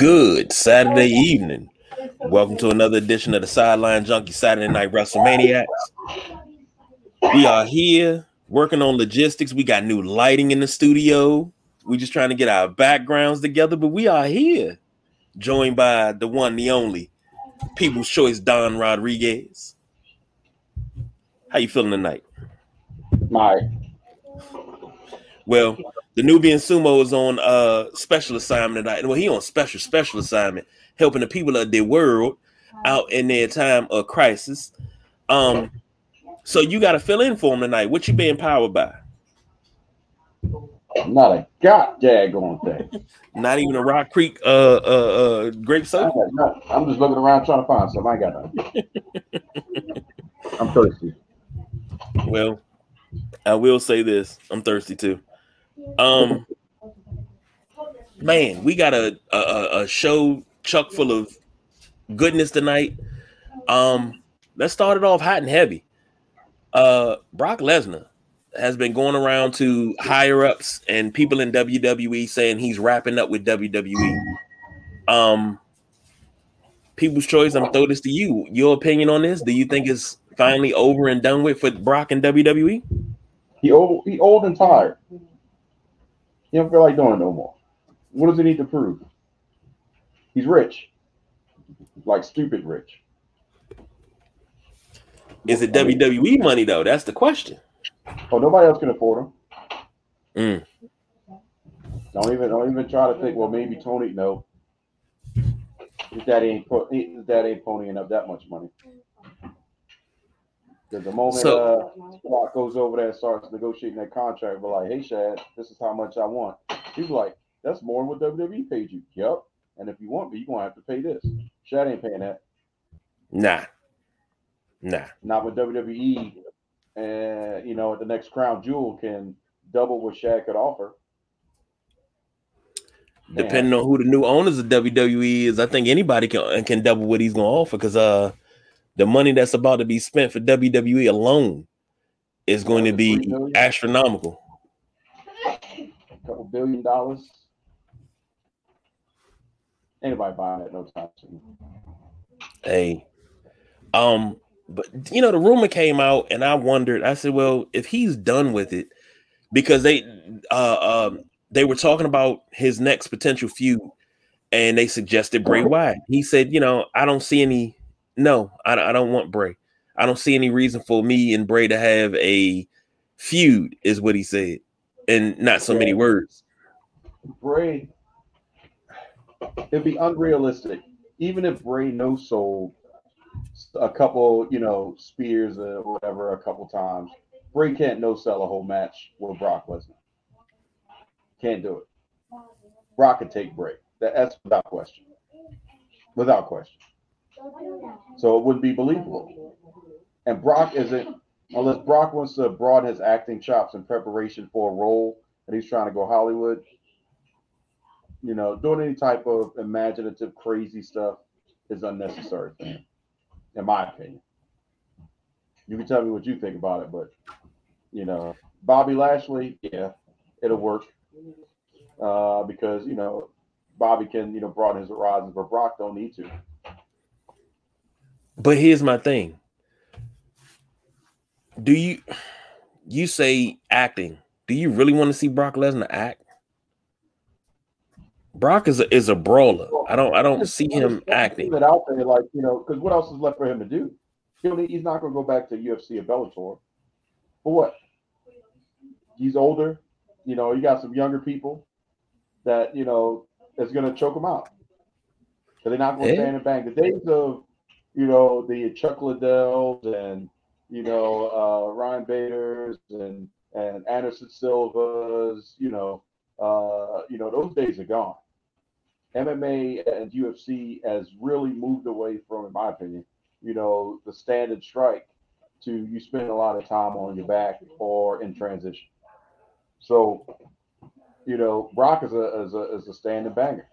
Good Saturday evening. Welcome to another edition of the Sideline Junkie Saturday Night WrestleManiacs. We are here working on logistics. We got new lighting in the studio. We're just trying to get our backgrounds together, but we are here. Joined by the one, the only, People's Choice Don Rodriguez. How you feeling tonight? All right. Well, the Nubian Sumo is on special assignment tonight. Well, he on special assignment, helping the people of the world out in their time of crisis. So you got to fill in for him tonight. What you being powered by? Not a goddamn thing. Not even a Rock Creek grape soda. I'm just looking around trying to find something. I ain't got nothing. I'm thirsty. Well, I will say this: I'm thirsty too. Man, we got a show chock full of goodness tonight. Let's start it off hot and heavy. Brock Lesnar has been going around to higher ups and people in WWE saying he's wrapping up with WWE. People's Choice, I'm gonna throw this to you. Your opinion on this? Do you think it's finally over and done with for Brock and WWE? He old and tired. He don't feel like doing it no more. What does he need to prove? He's rich, like stupid rich. Is it WWE money though? That's the question. Oh, nobody else can afford him. Don't even try to think. Well, maybe Tony. No, his daddy ain't ponying up that much money. Because the moment Brock goes over there and starts negotiating that contract, we're like, hey, Shad, this is how much I want. He's like, that's more than what WWE paid you. Yep. And if you want me, you're going to have to pay this. Shad ain't paying that. Nah. Not with WWE. And, at the next Crown Jewel can double what Shad could offer. Depending on who the new owners of WWE is, I think anybody can double what he's going to offer because the money that's about to be spent for WWE alone is going to be astronomical. $2 billion. Anybody buying it? No time soon. Hey, but the rumor came out, and I wondered. I said, well, if he's done with it, because they were talking about his next potential feud, and they suggested Bray Wyatt. He said, I don't see any. No, I don't want Bray. I don't see any reason for me and Bray to have a feud, is what he said, and not so many words. Bray, it'd be unrealistic. Even if Bray no-sold a couple, spears or whatever, a couple times, Bray can't no-sell a whole match with Brock Lesnar. Can't do it. Brock can take Bray. That's without question. Without question. So it wouldn't be believable. And Brock isn't, unless Brock wants to broaden his acting chops in preparation for a role and he's trying to go Hollywood, doing any type of imaginative crazy stuff is unnecessary, in my opinion. You can tell me what you think about it, but, Bobby Lashley, yeah, it'll work because, Bobby can, broaden his horizons, but Brock don't need to. But here's my thing. Do you say acting? Do you really want to see Brock Lesnar act? Brock is a brawler. I don't see him acting. Out there, like, because what else is left for him to do? He's not going to go back to UFC or Bellator. For what? He's older. You got some younger people that is going to choke him out. Because they're not going to stand and bang. The days of the Chuck Liddells and, Ryan Baders and Anderson Silvas, those days are gone. MMA and UFC has really moved away from, in my opinion, the standard strike to you spend a lot of time on your back or in transition. So, Brock is a standing banger.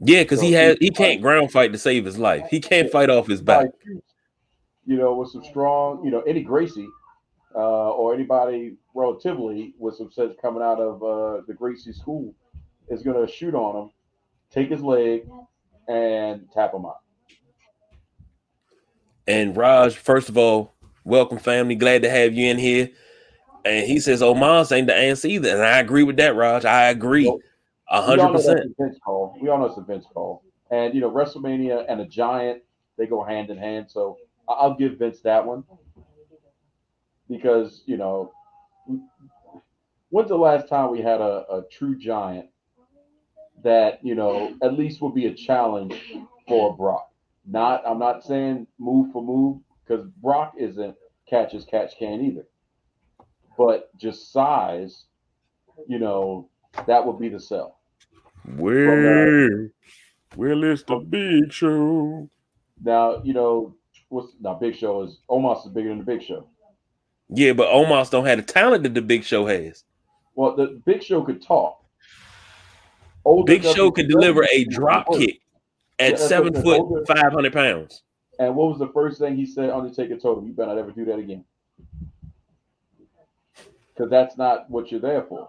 Yeah, because he can't ground fight to save his life. He can't fight off his back. With some strong, Eddie Gracie or anybody relatively with some sense coming out of the Gracie school is going to shoot on him, take his leg and tap him out. And Raj, first of all, welcome, family. Glad to have you in here. And he says, Oman's ain't the answer either. And I agree with that, Raj. I agree 100%. We all know it's a Vince call. And, you know, WrestleMania and a giant, they go hand in hand. So I'll give Vince that one. Because, you know, when's the last time we had a true giant that, you know, at least would be a challenge for Brock? I'm not saying move for move, because Brock isn't catch as catch can either. But just size, you know, that would be the sell. Where is the Big Show? Now, you know, Big Show is Omos is bigger than the Big Show. Yeah, but Omos don't have the talent that the Big Show has. Well, the Big Show could talk. Big Show could deliver a drop kick at 7 foot, 500 pounds. And what was the first thing he said? Undertaker told him, "You better not ever do that again." Because that's not what you're there for.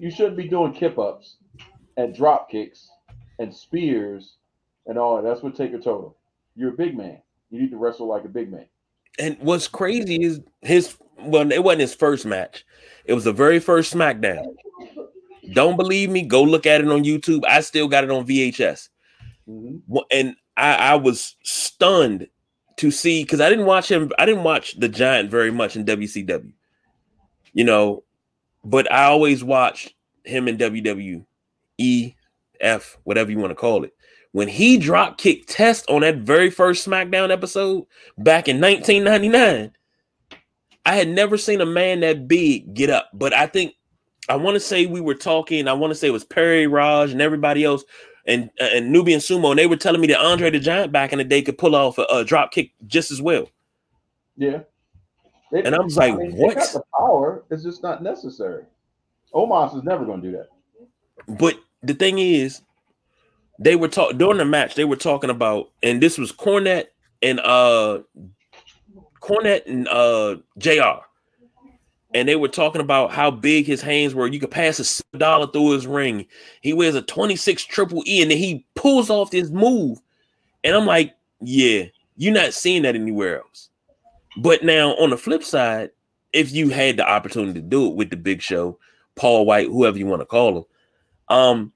You shouldn't be doing kip-ups and drop kicks and spears and all that. That's what Taker told him. You're a big man. You need to wrestle like a big man. And what's crazy is it wasn't his first match. It was the very first SmackDown. Don't believe me? Go look at it on YouTube. I still got it on VHS. Mm-hmm. And I was stunned to see, because I didn't watch the Giant very much in WCW, you know, but I always watched him in WWE, F, whatever you want to call it. When he drop kicked Test on that very first SmackDown episode back in 1999, I had never seen a man that big get up. But I think I want to say we were talking. I want to say it was Perry, Raj, and everybody else. And Nubian Sumo, and they were telling me that Andre the Giant back in the day could pull off a drop kick just as well. Yeah. And I was like, what? They got the power. It's just not necessary. Omos is never going to do that. But the thing is, they were talking during the match, they were talking about, and this was Cornette and JR. And they were talking about how big his hands were. You could pass a $7 through his ring. He wears a 26 Triple E, and then he pulls off this move. And I'm like, yeah, you're not seeing that anywhere else. But now, on the flip side, if you had the opportunity to do it with the Big Show, Paul White, whoever you want to call him,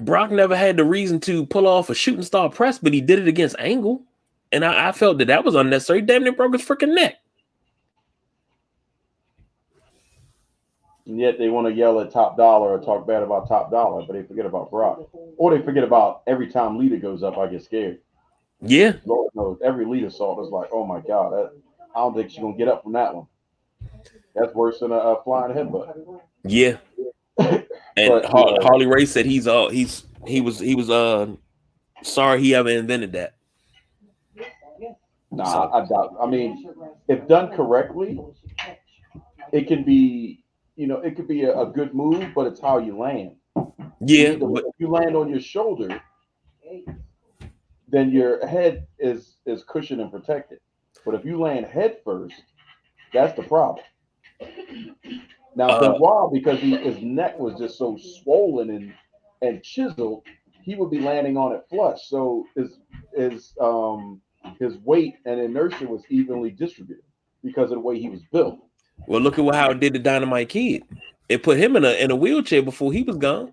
Brock never had the reason to pull off a shooting star press, but he did it against Angle. And I felt that was unnecessary. Damn near broke his freaking neck. And yet they want to yell at Top Dollar or talk bad about Top Dollar, but they forget about Brock. Or they forget about every time Lita goes up, I get scared. Yeah. Lord knows, every Lita salt is like, oh my God, I don't think she's going to get up from that one. That's worse than a flying headbutt. Yeah. And but, Harley Race said he was sorry he ever invented that. Nah, I doubt. I mean, if done correctly, it can be... You know, it could be a good move, but it's how you land. Yeah. If you land on your shoulder, then your head is cushioned and protected. But if you land head first, that's the problem. Now, for a while, because his neck was just so swollen and chiseled, he would be landing on it flush. So his weight and inertia was evenly distributed because of the way he was built. Well, look at how it did to Dynamite Kid. It put him in a wheelchair before he was gone.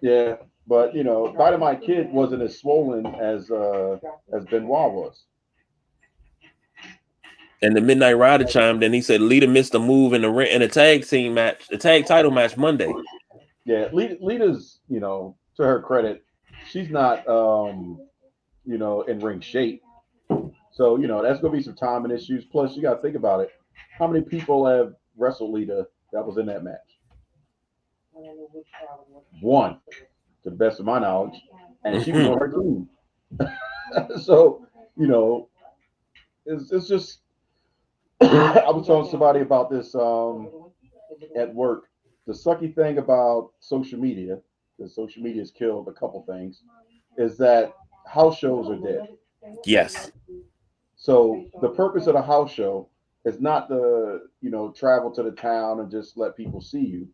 Yeah, but you know, Dynamite Kid wasn't as swollen as Benoit was. And the Midnight Rider chimed in. He said Lita missed a move in a tag team match, a tag title match Monday. Yeah, Lita's, you know, to her credit, she's not you know, in ring shape. So, you know, that's gonna be some timing issues. Plus, you gotta think about it. How many people have wrestled Lita that was in that match? One, to the best of my knowledge, and she was on her team. So, you know, it's just. I was telling somebody about this at work. The sucky thing about social media, because social media has killed a couple things, is that house shows are dead. Yes. So the purpose of the house show. It's not the, you know, travel to the town and just let people see you.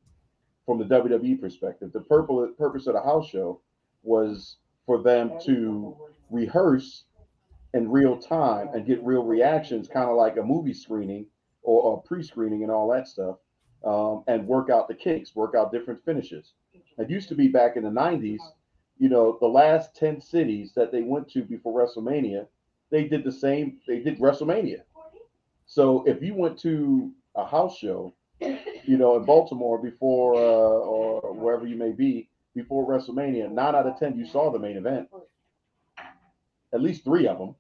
from the WWE perspective. The purpose of the house show was for them to rehearse in real time and get real reactions, kind of like a movie screening or pre-screening and all that stuff, and work out the kinks, work out different finishes. It used to be back in the 90s, you know, the last 10 cities that they went to before WrestleMania, they did the same. They did WrestleMania. So if you went to a house show, you know, in Baltimore before or wherever you may be, before WrestleMania, 9 out of 10, you saw the main event, at least 3 of them.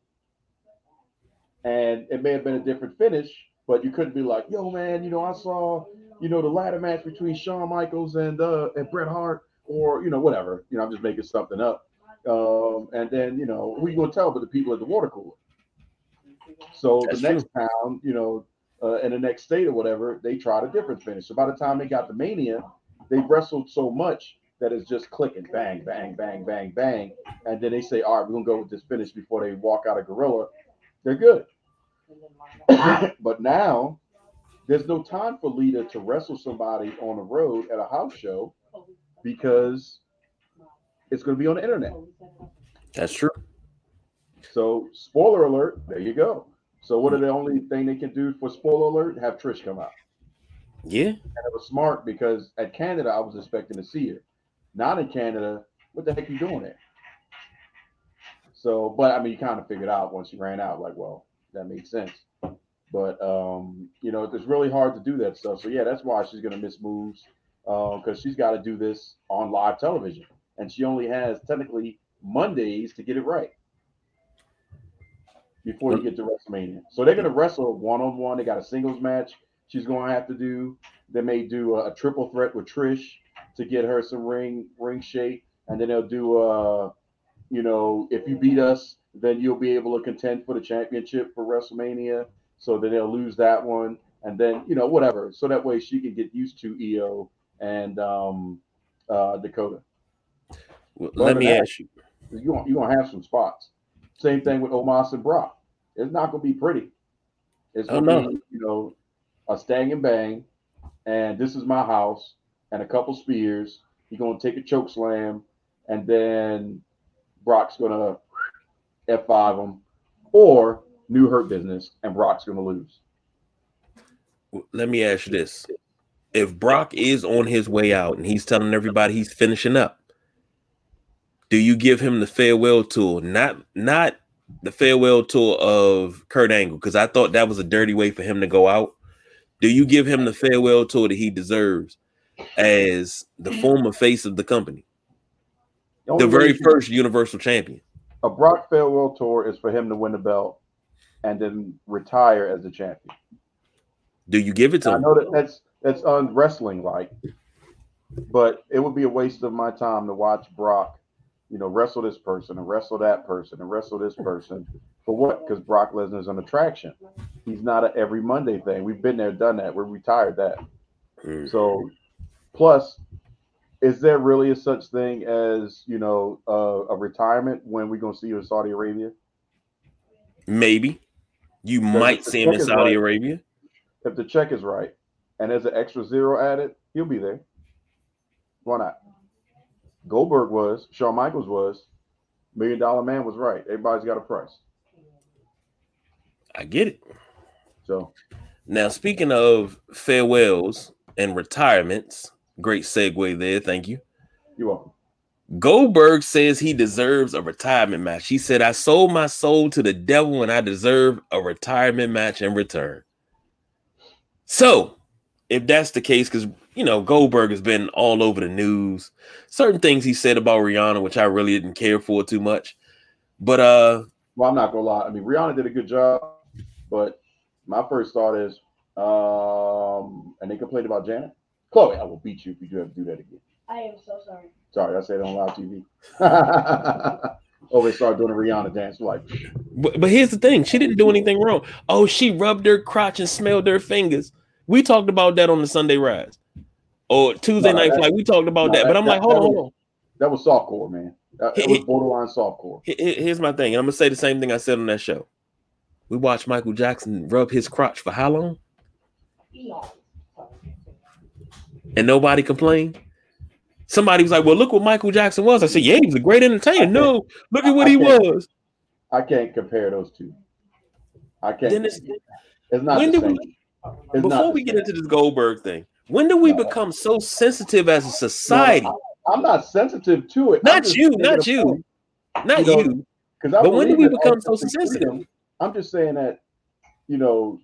And it may have been a different finish, but you couldn't be like, yo, man, you know, I saw, you know, the ladder match between Shawn Michaels and Bret Hart, or, you know, whatever. You know, I'm just making something up. And then, you know, who are you going to tell but the people at the water cooler? So that's the next true. Town, you know, in the next state or whatever, they tried a different finish. So by the time they got to Mania, they wrestled so much that it's just clicking, bang, bang, bang, bang, bang. And then they say, all right, we're going to go with this finish before they walk out of Gorilla. They're good. But now there's no time for Lita to wrestle somebody on the road at a house show because it's going to be on the internet. That's true. So, spoiler alert, there you go. So, what are the only thing they can do for spoiler alert? Have Trish come out. Yeah. And it was smart because at Canada, I was expecting to see her. Not in Canada. What the heck are you doing there? So, but I mean, you kind of figured out once you ran out, like, well, that makes sense. But, you know, it's really hard to do that stuff. So, yeah, that's why she's going to miss moves because she's got to do this on live television. And she only has technically Mondays to get it right before you get to WrestleMania. So they're going to wrestle one-on-one. They got a singles match she's going to have to do. They may do a triple threat with Trish to get her some ring shape. And then they'll do, you know, if you beat us, then you'll be able to contend for the championship for WrestleMania. So then they'll lose that one. And then, you know, whatever. So that way she can get used to EO and Dakota. Well, let me ask you. You're going to have some spots. Same thing with Omos and Brock. It's not going to be pretty. It's going to be, you know, a stang and bang, and this is my house, and a couple spears. You're going to take a choke slam, and then Brock's going to F5 him, or new hurt business, and Brock's going to lose. Let me ask you this. If Brock is on his way out, and he's telling everybody he's finishing up, do you give him the farewell tour? Not the farewell tour of Kurt Angle, because I thought that was a dirty way for him to go out. Do you give him the farewell tour that he deserves as the former face of the company? The very first Universal Champion. A Brock farewell tour is for him to win the belt and then retire as the champion. Do you give it to him? I know that's un-wrestling-like, but it would be a waste of my time to watch Brock, you know, wrestle this person and wrestle that person and wrestle this person. For what? Because Brock Lesnar is an attraction. He's not an every Monday thing. We've been there, done that. We're retired that. So, plus, is there really a such thing as, you know, a retirement when we're going to see you in Saudi Arabia? Maybe. You might see him in Saudi Arabia. If the check is right and there's an extra zero added, he'll be there. Why not? Goldberg was, Shawn Michaels was, Million Dollar Man was right. Everybody's got a price. I get it. So now, speaking of farewells and retirements, great segue there. Thank you. You're welcome. Goldberg says he deserves a retirement match. He said, I sold my soul to the devil and I deserve a retirement match in return. So if that's the case, because, you know, Goldberg has been all over the news. Certain things he said about Rihanna, which I really didn't care for too much. But well, I'm not gonna lie. I mean, Rihanna did a good job, but my first thought is, and they complained about Janet. Chloe, I will beat you if you do have to do that again. I am so sorry. Sorry, I said it on live TV. Oh, they started doing a Rihanna dance, like. But here's the thing: she didn't do anything wrong. Oh, she rubbed her crotch and smelled her fingers. We talked about that on the Sunday Rise. Or Tuesday Night Flight. We talked about that. But I'm like, hold on. That was softcore, man. That was borderline softcore. Here's my thing, and I'm going to say the same thing I said on that show. We watched Michael Jackson rub his crotch for how long? and nobody complained? Somebody was like, well, look what Michael Jackson was. I said, yeah, he was a great entertainer. No, look at what he was. I can't compare those two. I can't. It's not the same. Before we get into this Goldberg thing, when do we become so sensitive as a society? No, I'm not sensitive to it. Not you. But when do we become so sensitive? I'm just saying that, you know,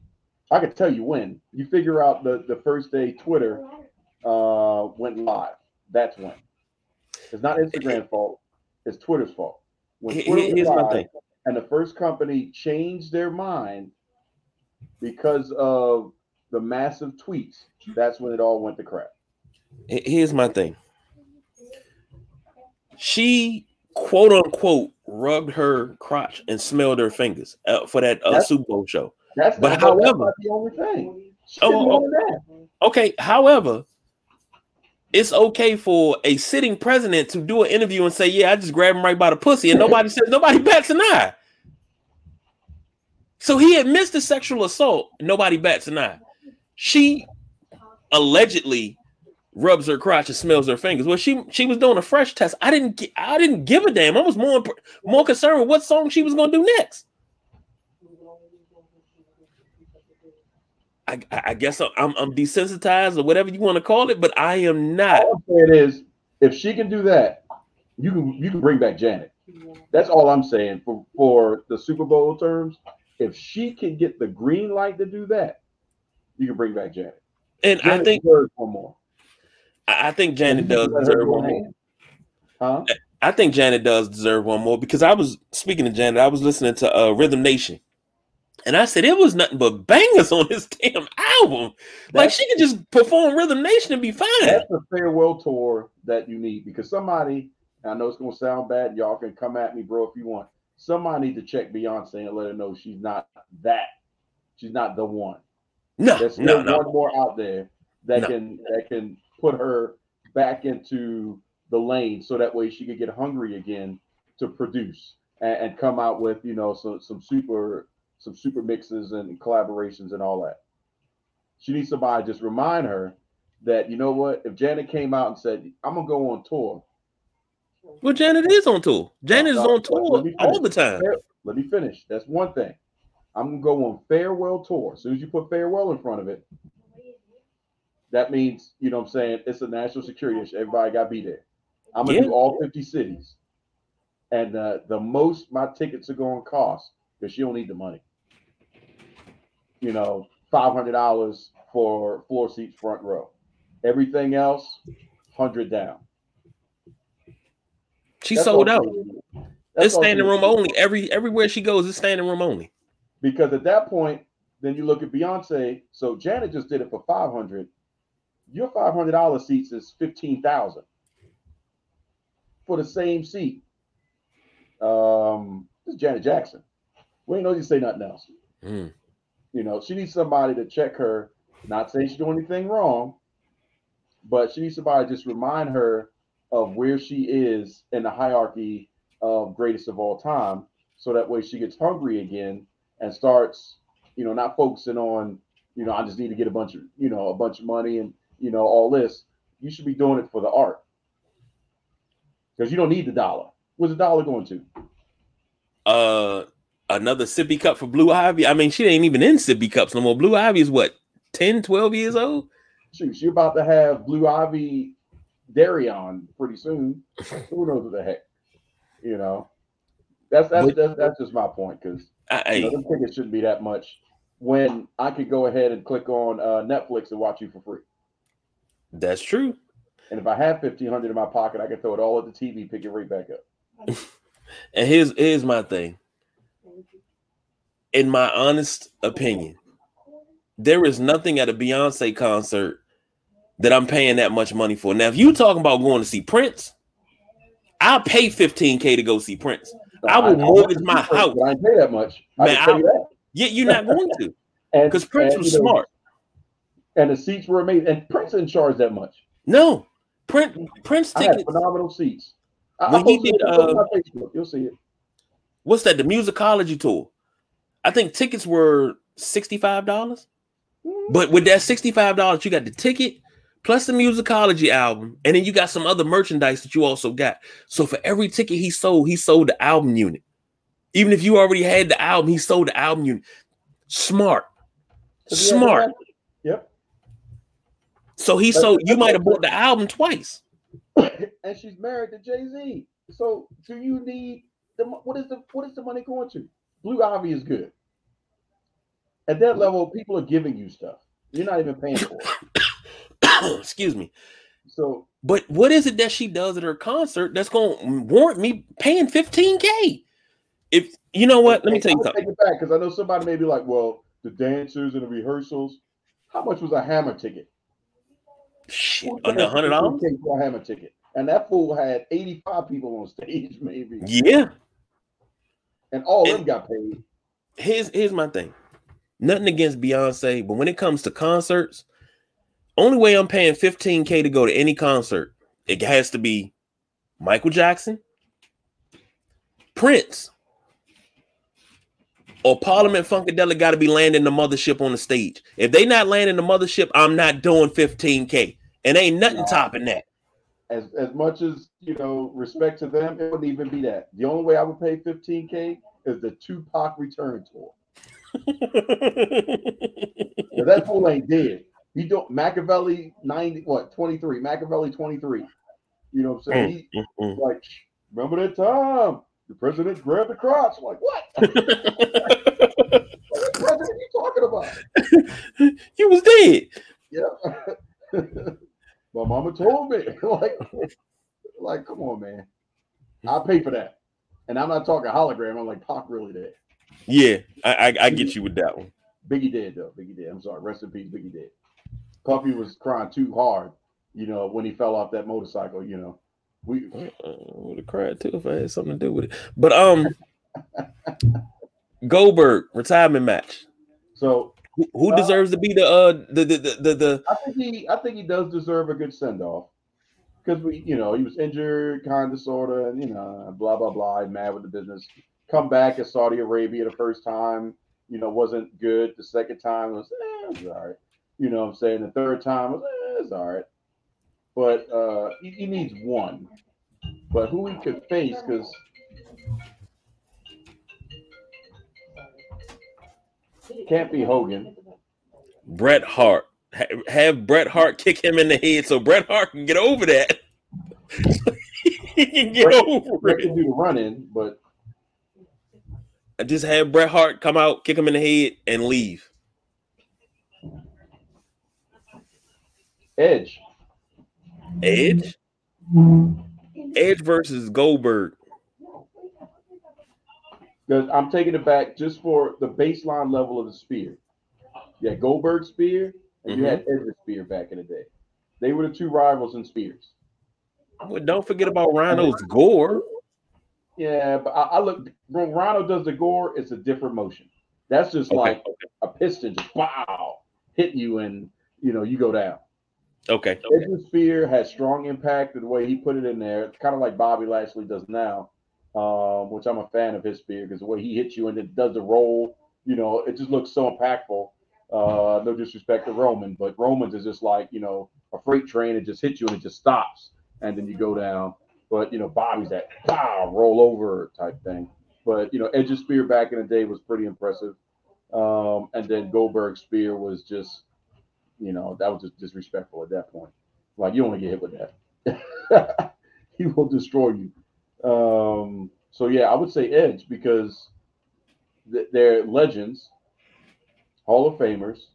I can tell you when. You figure out the first day Twitter went live. That's when. It's not Instagram's fault. It's Twitter's fault. When Twitter went live and the first company changed their mind because of the massive tweets, that's when it all went to crap. Here's my thing. She, quote unquote, rubbed her crotch and smelled her fingers for that Super Bowl show. However, that's not the only thing. Okay, however, it's okay for a sitting president to do an interview and say, yeah, I just grabbed him right by the pussy, and nobody bats an eye. So he admits the sexual assault, and nobody bats an eye. She allegedly rubs her crotch and smells her fingers. Well, she was doing a fresh test. I didn't give a damn. I was more concerned with what song she was going to do next. I guess I'm desensitized or whatever you want to call it, but I am not. All I'm saying is, if she can do that, you can bring back Janet. That's all I'm saying for the Super Bowl terms. If she can get the green light to do that, you can bring back Janet. And Janet deserves one more. I think Janet does deserve one more. Huh? I think Janet does deserve one more because I was speaking to Janet. I was listening to Rhythm Nation. And I said, it was nothing but bangers on this damn album. Like, she could just perform Rhythm Nation and be fine. That's a farewell tour that you need because somebody, and I know it's going to sound bad, y'all can come at me, bro, if you want. Somebody need to check Beyonce and let her know she's not that. She's not the one. No, there's one more out there that can put her back into the lane so that way she could get hungry again to produce and come out with, you know, some super mixes and collaborations and all that. She needs somebody to just remind her that, you know what, if Janet came out and said, I'm going to go on tour. Well, Janet is on tour. Janet is on tour all the time. Let me finish. That's one thing. I'm going to go on farewell tour. As soon as you put farewell in front of it, that means, you know what I'm saying, it's a national security issue. Everybody got to be there. I'm going to do all 50 cities. And the most my tickets are going to cost, because she don't need the money. You know, $500 for floor seats, front row. Everything else, $100 down. She sold out. It's standing room only. Everywhere she goes, it's standing room only. Because at that point, then you look at Beyonce. So Janet just did it for $500. Your $500 seats is $15,000 for the same seat. This is Janet Jackson. We ain't know you say nothing else. Mm. You know, she needs somebody to check her, not saying she's doing anything wrong, but she needs somebody to just remind her of where she is in the hierarchy of greatest of all time. So that way she gets hungry again and starts, you know, not focusing on, you know, I just need to get a bunch of money and, you know, all this. You should be doing it for the art. Because you don't need the dollar. Where's the dollar going to? Another sippy cup for Blue Ivy. I mean, she ain't even in sippy cups no more. Blue Ivy is what, 10, 12 years old? Shoot, you're about to have Blue Ivy Darion pretty soon. Who knows what the heck? You know, that's just my point because you know, the tickets shouldn't be that much when I could go ahead and click on Netflix and watch you for free. That's true. And if I have $1,500 in my pocket, I can throw it all at the TV, pick it right back up. And here's my thing. In my honest opinion, there is nothing at a Beyonce concert that I'm paying that much money for. Now, if you're talking about going to see Prince, I'll pay $15,000 to go see Prince. I will mortgage my house. I ain't pay that much. Man, yeah, you're not going to, because Prince was smart. And the seats were amazing. And Prince didn't charge that much. No, Prince tickets. I had phenomenal seats. When he did, you'll see it. What's that? The Musicology tour. I think tickets were $65, but with that $65, you got the ticket plus the Musicology album, and then you got some other merchandise that you also got. So for every ticket he sold the album unit. Even if you already had the album, he sold the album unit. Smart. Yep. So he sold, you might have bought the album twice. And she's married to Jay-Z. So do you need the what is the money going to? Blue Ivy is good. At that level, people are giving you stuff. You're not even paying for it. Excuse me. So, but what is it that she does at her concert that's going to warrant me paying $15K? If you know what, let me tell you something. Take it back, because I know somebody may be like, "Well, the dancers and the rehearsals." How much was a Hammer ticket? Shit, under $100 for a Hammer ticket, and that fool had 85 people on stage, maybe. Yeah, and all of them got paid. Here's my thing. Nothing against Beyonce, but when it comes to concerts, only way I'm paying $15K to go to any concert, it has to be Michael Jackson, Prince, or Parliament Funkadelic got to be landing the mothership on the stage. If they not landing the mothership, I'm not doing $15K, and ain't nothing topping that. As much as, you know, respect to them, it wouldn't even be that. The only way I would pay $15K is the Tupac Return Tour. That fool ain't dead. You don't Machiavelli 23. Machiavelli 23. You know what I'm saying? He's like, remember that time the president grabbed the crotch? I'm like, what? What president are you talking about? You was dead. Yeah. My mama told me. like, come on, man. I'll pay for that. And I'm not talking hologram. I'm like, Pac really dead. Yeah, I get you with that one. Biggie dead, though. Biggie dead. I'm sorry. Rest in peace, Biggie dead. Puffy was crying too hard, you know, when he fell off that motorcycle, you know. We would have cried, too, if I had something to do with it. But Goldberg, retirement match. So who deserves to be the I think he does deserve a good send-off. Because, you know, he was injured, kind of, sort of, and, you know, blah, blah, blah. He's mad with the business. Come back at Saudi Arabia the first time, you know, wasn't good. The second time was, it was all right. You know what I'm saying? The third time was, it's all right. But he needs one. But who he could face, because can't be Hogan. Bret Hart. Have Bret Hart kick him in the head so Bret Hart can get over that. He can get over it. He can do the run-in, but I just had Bret Hart come out, kick him in the head, and leave. Edge? Edge versus Goldberg. I'm taking it back just for the baseline level of the spear. You had Goldberg's spear, and you had Edge's spear back in the day. They were the two rivals in spears. Well, don't forget about Rhino's gore. Yeah, but I look when Rhino does the gore, it's a different motion. That's just like a piston, just wow, hitting you, and you know you go down. Okay. Edge's spear has strong impact the way he put it in there. It's kind of like Bobby Lashley does now, which I'm a fan of his spear because the way he hits you and it does the roll, you know, it just looks so impactful. No disrespect to Roman, but Roman's is just like, you know, a freight train. It just hits you and it just stops, and then you go down. But, you know, Bobby's that pow, roll over type thing. But, you know, Edge's spear back in the day was pretty impressive. And then Goldberg's spear was just, you know, that was just disrespectful at that point. Like, you don't want to get hit with that. He will destroy you. So, yeah, I would say Edge because they're legends, Hall of Famers.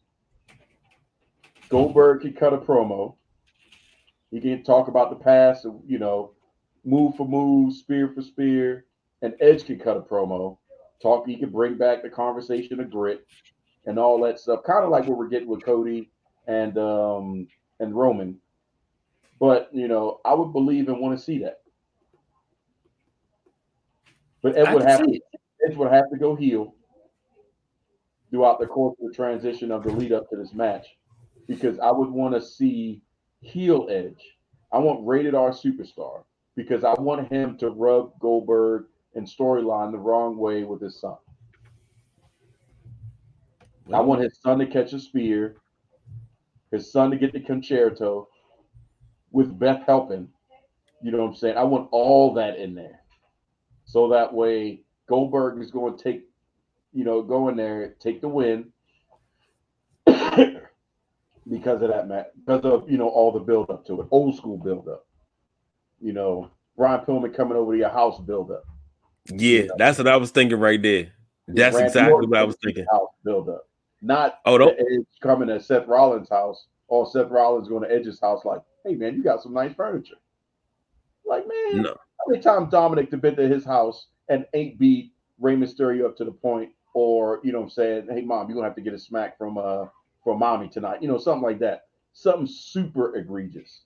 Goldberg can cut a promo. He can talk about the past, you know, move for move, spear for spear, and Edge can cut a promo. He can bring back the conversation of grit and all that stuff. Kind of like what we're getting with Cody and Roman. But, you know, I would believe and want to see that. But Edge would have to go heel throughout the course of the transition of the lead up to this match. Because I would want to see heel Edge. I want Rated R Superstar. Because I want him to rub Goldberg and storyline the wrong way with his son. I want his son to catch a spear, his son to get the concerto, with Beth helping, you know what I'm saying? I want all that in there. So that way Goldberg is going to take, you know, go in there, take the win because of that match, because of, you know, all the build up to it, old school build up, you know, Ron Pillman coming over to your house build up. Yeah, you know? That's what I was thinking right there. That's exactly what I was thinking. House build up, not Edge coming to Seth Rollins' house or Seth Rollins going to Edge's house like, hey man, you got some nice furniture. Like, man, no. How many times Dominic has been to his house and ain't beat Rey Mysterio up to the point, or, you know what I'm saying, hey mom, you're gonna have to get a smack from mommy tonight, you know, something like that, something super egregious.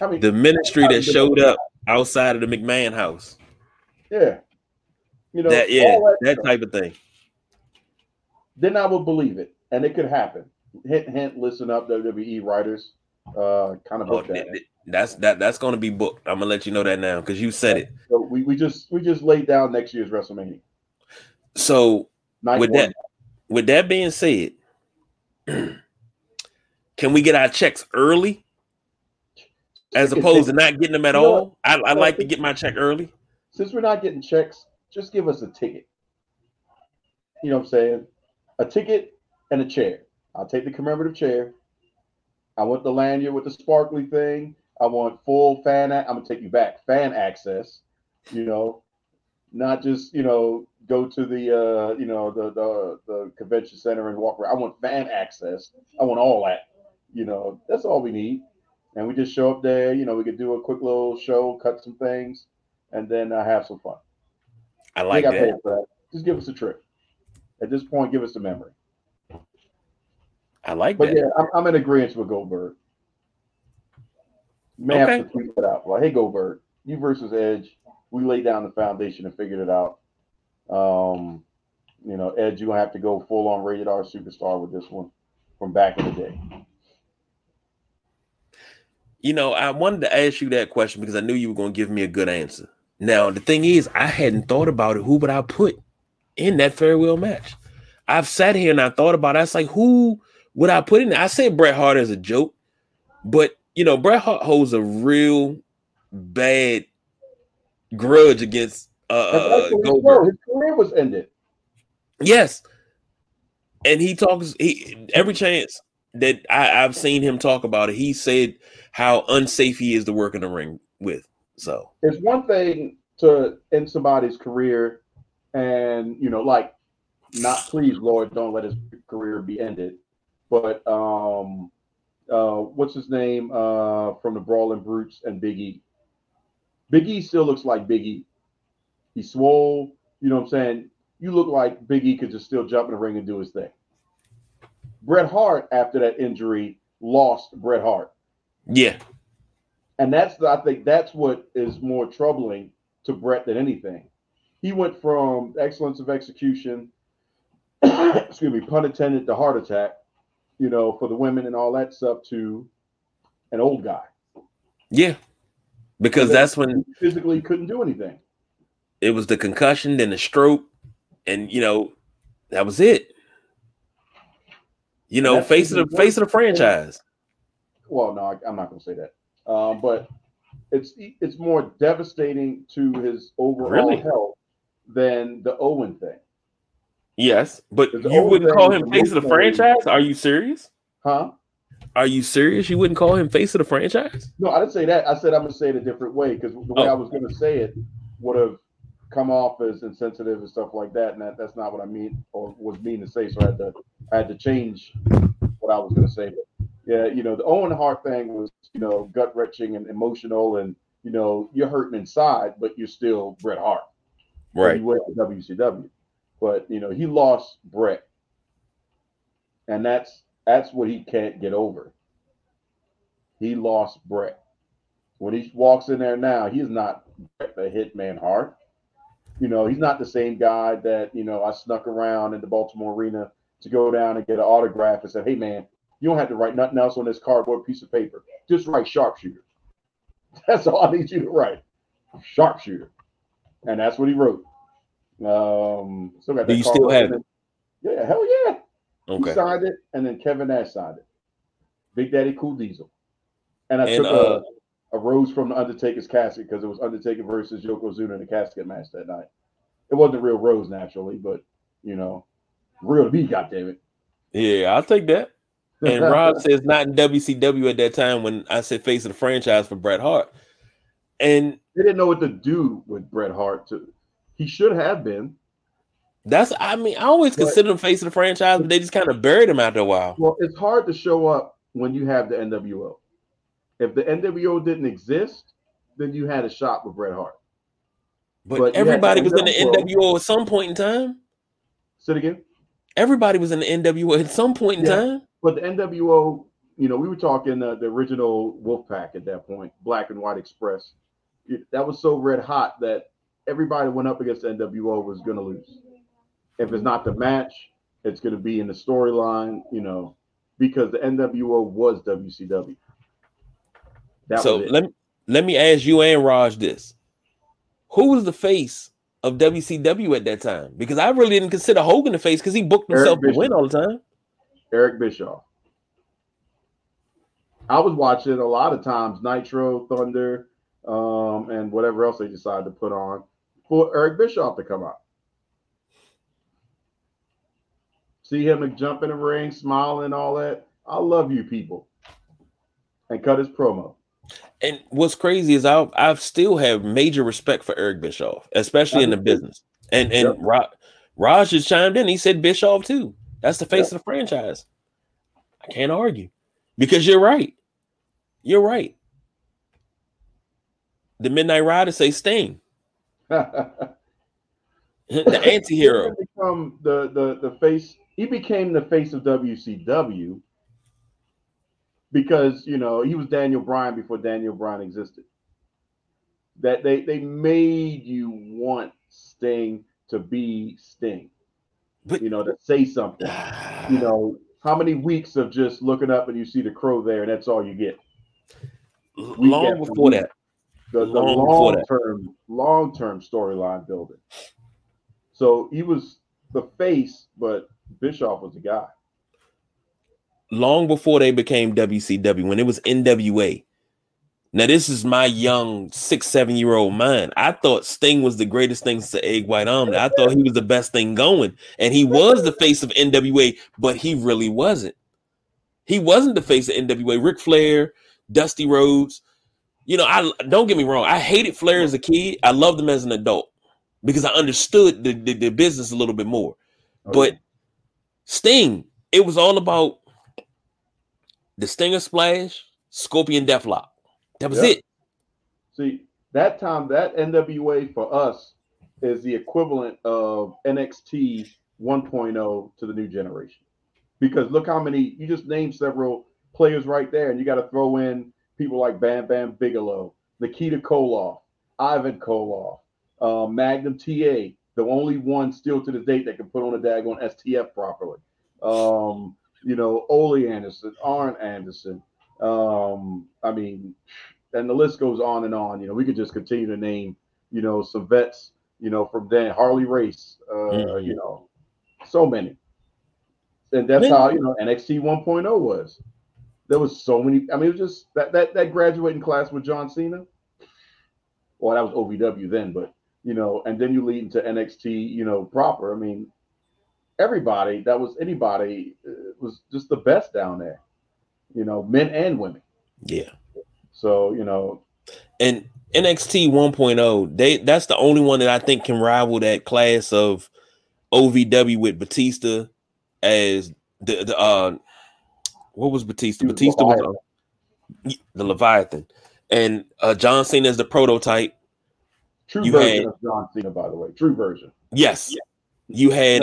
I mean, the ministry that showed up outside of the McMahon house. Yeah. You know, that type of thing. Then I would believe it, and it could happen. Hint, hint. Listen up, WWE writers. Kind of book that. That's going to be booked. I'm gonna let you know that now because you said it. So we just laid down next year's WrestleMania. So with that being said, can we get our checks early, as opposed to not getting them at all? I like to get my check early. Since we're not getting checks, just give us a ticket. You know what I'm saying? A ticket and a chair. I'll take the commemorative chair. I want the lanyard with the sparkly thing. I want full fan. I'm going to take you back. Fan access, you know, not just, you know, go to the, you know, the convention center and walk around. I want fan access. I want all that, you know, that's all we need. And we just show up there, you know, we could do a quick little show, cut some things, and then have some fun. I like that. Just give us a trip. At this point, give us a memory. I like that. But yeah, I'm in agreement with Goldberg. Have to tweet that out. Well, hey, Goldberg, you versus Edge. We laid down the foundation and figured it out. You know, Edge, you're going to have to go full-on Rated R Superstar with this one from back in the day. You know, I wanted to ask you that question because I knew you were going to give me a good answer. Now, the thing is, I hadn't thought about it. Who would I put in that farewell match? I've sat here and I thought about it. I was like, who would I put in there? I said Bret Hart as a joke, but, you know, Bret Hart holds a real bad grudge against Goldberg. His career was ended. Yes. And he talks, every chance that I've seen him talk about it, he said how unsafe he is to work in the ring with. So it's one thing to end somebody's career and, you know, like, not please, Lord, don't let his career be ended. But what's his name from the Brawling Brutes and Big E? Big E still looks like Big E. He's swole. You know what I'm saying? You look like Big E could just still jump in the ring and do his thing. Bret Hart, after that injury, lost Bret Hart. Yeah. And I think that's what is more troubling to Bret than anything. He went from excellence of execution, excuse me, pun intended, to heart attack, you know, for the women and all that stuff, to an old guy. Yeah, because that's when he physically couldn't do anything. It was the concussion, then the stroke, and, you know, that was it. You know, face of the franchise. Well, no, I'm not going to say that, but it's more devastating to his overall health than the Owen thing. Yes, but you wouldn't call him face of the franchise? Are you serious? Huh? Are you serious? You wouldn't call him face of the franchise? No, I didn't say that. I said I'm going to say it a different way because the way I was going to say it would have come off as insensitive and stuff like that, and that's not what I mean or was mean to say, so I had to change what I was going to say. But yeah, you know, the Owen Hart thing was, you know, gut-wrenching and emotional, and, you know, you're hurting inside, but you're still Bret Hart. Right. He went to WCW, but, you know, he lost Bret, and that's what he can't get over. He lost Bret. When he walks in there now, he's not Bret the Hitman Hart. You know, he's not the same guy that, you know, I snuck around in the Baltimore arena to go down and get an autograph and said, hey man, you don't have to write nothing else on this cardboard piece of paper. Just write sharpshooter. That's all I need you to write. Sharpshooter. And that's what he wrote. Still got that. Do you still have it? Yeah, hell yeah. Okay. He signed it, and then Kevin Nash signed it. Big Daddy Cool Diesel. And I took a rose from the Undertaker's casket because it was Undertaker versus Yokozuna in a casket match that night. It wasn't a real rose, naturally, but, you know, real to me, goddammit. Yeah, I'll take that. And Rob says, not in WCW at that time when I said face of the franchise for Bret Hart. And they didn't know what to do with Bret Hart, too. He should have been. I always consider him face of the franchise, but they just kind of buried him after a while. Well, it's hard to show up when you have the NWO. If the NWO didn't exist, then you had a shot with Bret Hart. But everybody was in the NWO at some point in time. Say it again. Everybody was in the NWO at some point in time. But the NWO, you know, we were talking the original Wolfpack at that point, Black and White Express. That was so red hot that everybody went up against the NWO was going to lose. If it's not the match, it's going to be in the storyline, you know, because the NWO was WCW. Let me ask you and Raj this. Who was the face of WCW at that time? Because I really didn't consider Hogan the face because he booked himself to win all the time. Eric Bischoff. I was watching a lot of times Nitro, Thunder, and whatever else they decided to put on for Eric Bischoff to come out. See him jump in the ring, smiling, all that. I love you people. And cut his promo. And what's crazy is I still have major respect for Eric Bischoff, especially in the business. And Raj just chimed in. He said Bischoff too. That's the face of the franchise. I can't argue because you're right. You're right. The Midnight Rider say Sting. The anti-hero. The face. He became the face of WCW because, you know, he was Daniel Bryan before Daniel Bryan existed. That they made you want Sting to be Sting. But, you know, to say something. You know, how many weeks of just looking up and you see the crow there and that's all you get? Long before that. The long-term storyline building. So he was the face, but Bischoff was the guy. Long before they became WCW, when it was NWA. Now, this is my young 6-7-year-old mind. I thought Sting was the greatest thing since the Egg White Omelet. I thought he was the best thing going. And he was the face of NWA, but he really wasn't. He wasn't the face of NWA. Ric Flair, Dusty Rhodes. You know, I don't get me wrong. I hated Flair as a kid. I loved him as an adult because I understood the business a little bit more. Okay. But Sting, it was all about the Stinger Splash, Scorpion Deathlock. That was it. See, that time, that NWA for us is the equivalent of NXT 1.0 to the new generation. Because look how many, you just named several players right there, and you got to throw in people like Bam Bam Bigelow, Nikita Koloff, Ivan Koloff, Magnum TA, the only one still to this date that can put on a daggone STF properly. You know, Ole Anderson, Arn Anderson. I mean, and the list goes on and on. You know, we could just continue to name, you know, some vets, you know, from then, Harley Race, you know, so many. And that's how, you know, NXT 1.0 was. There was so many. I mean, it was just that graduating class with John Cena. Well, that was OVW then, but, you know, and then you lead into NXT, you know, proper. I mean, everybody that was anybody was just the best down there. You know, men and women. Yeah. So, you know. And NXT 1.0, that's the only one that I think can rival that class of OVW with Batista as the what was Batista? Batista was the Leviathan. And John Cena is the prototype. True version of John Cena, by the way. True version. Yes. Yeah. You had...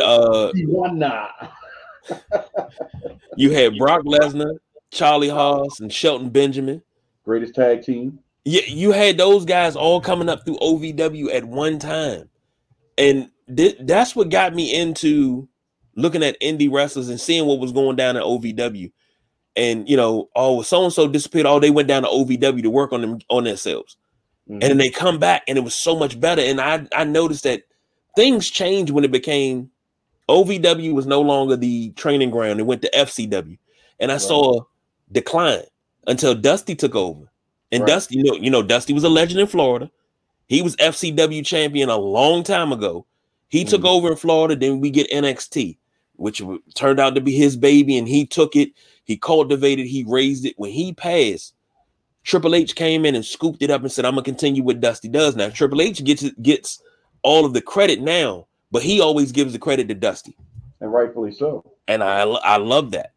you had Brock Lesnar, Charlie Haas and Shelton Benjamin. Greatest tag team. Yeah, you had those guys all coming up through OVW at one time. And that's what got me into looking at indie wrestlers and seeing what was going down at OVW. And, you know, so-and-so disappeared. They went down to OVW to work on themselves. Mm-hmm. And then they come back and it was so much better. And I noticed that things changed when it became OVW was no longer the training ground. It went to FCW. And I saw decline. until Dusty took over. And right. Dusty, Dusty was a legend in Florida. He was FCW champion a long time ago. He took over in Florida. Then we get NXT, which turned out to be his baby, and he took it. He cultivated. He raised it. When he passed, Triple H came in and scooped it up and said, I'm going to continue what Dusty does. Now, Triple H gets all of the credit now, but he always gives the credit to Dusty. And rightfully so. And I love that.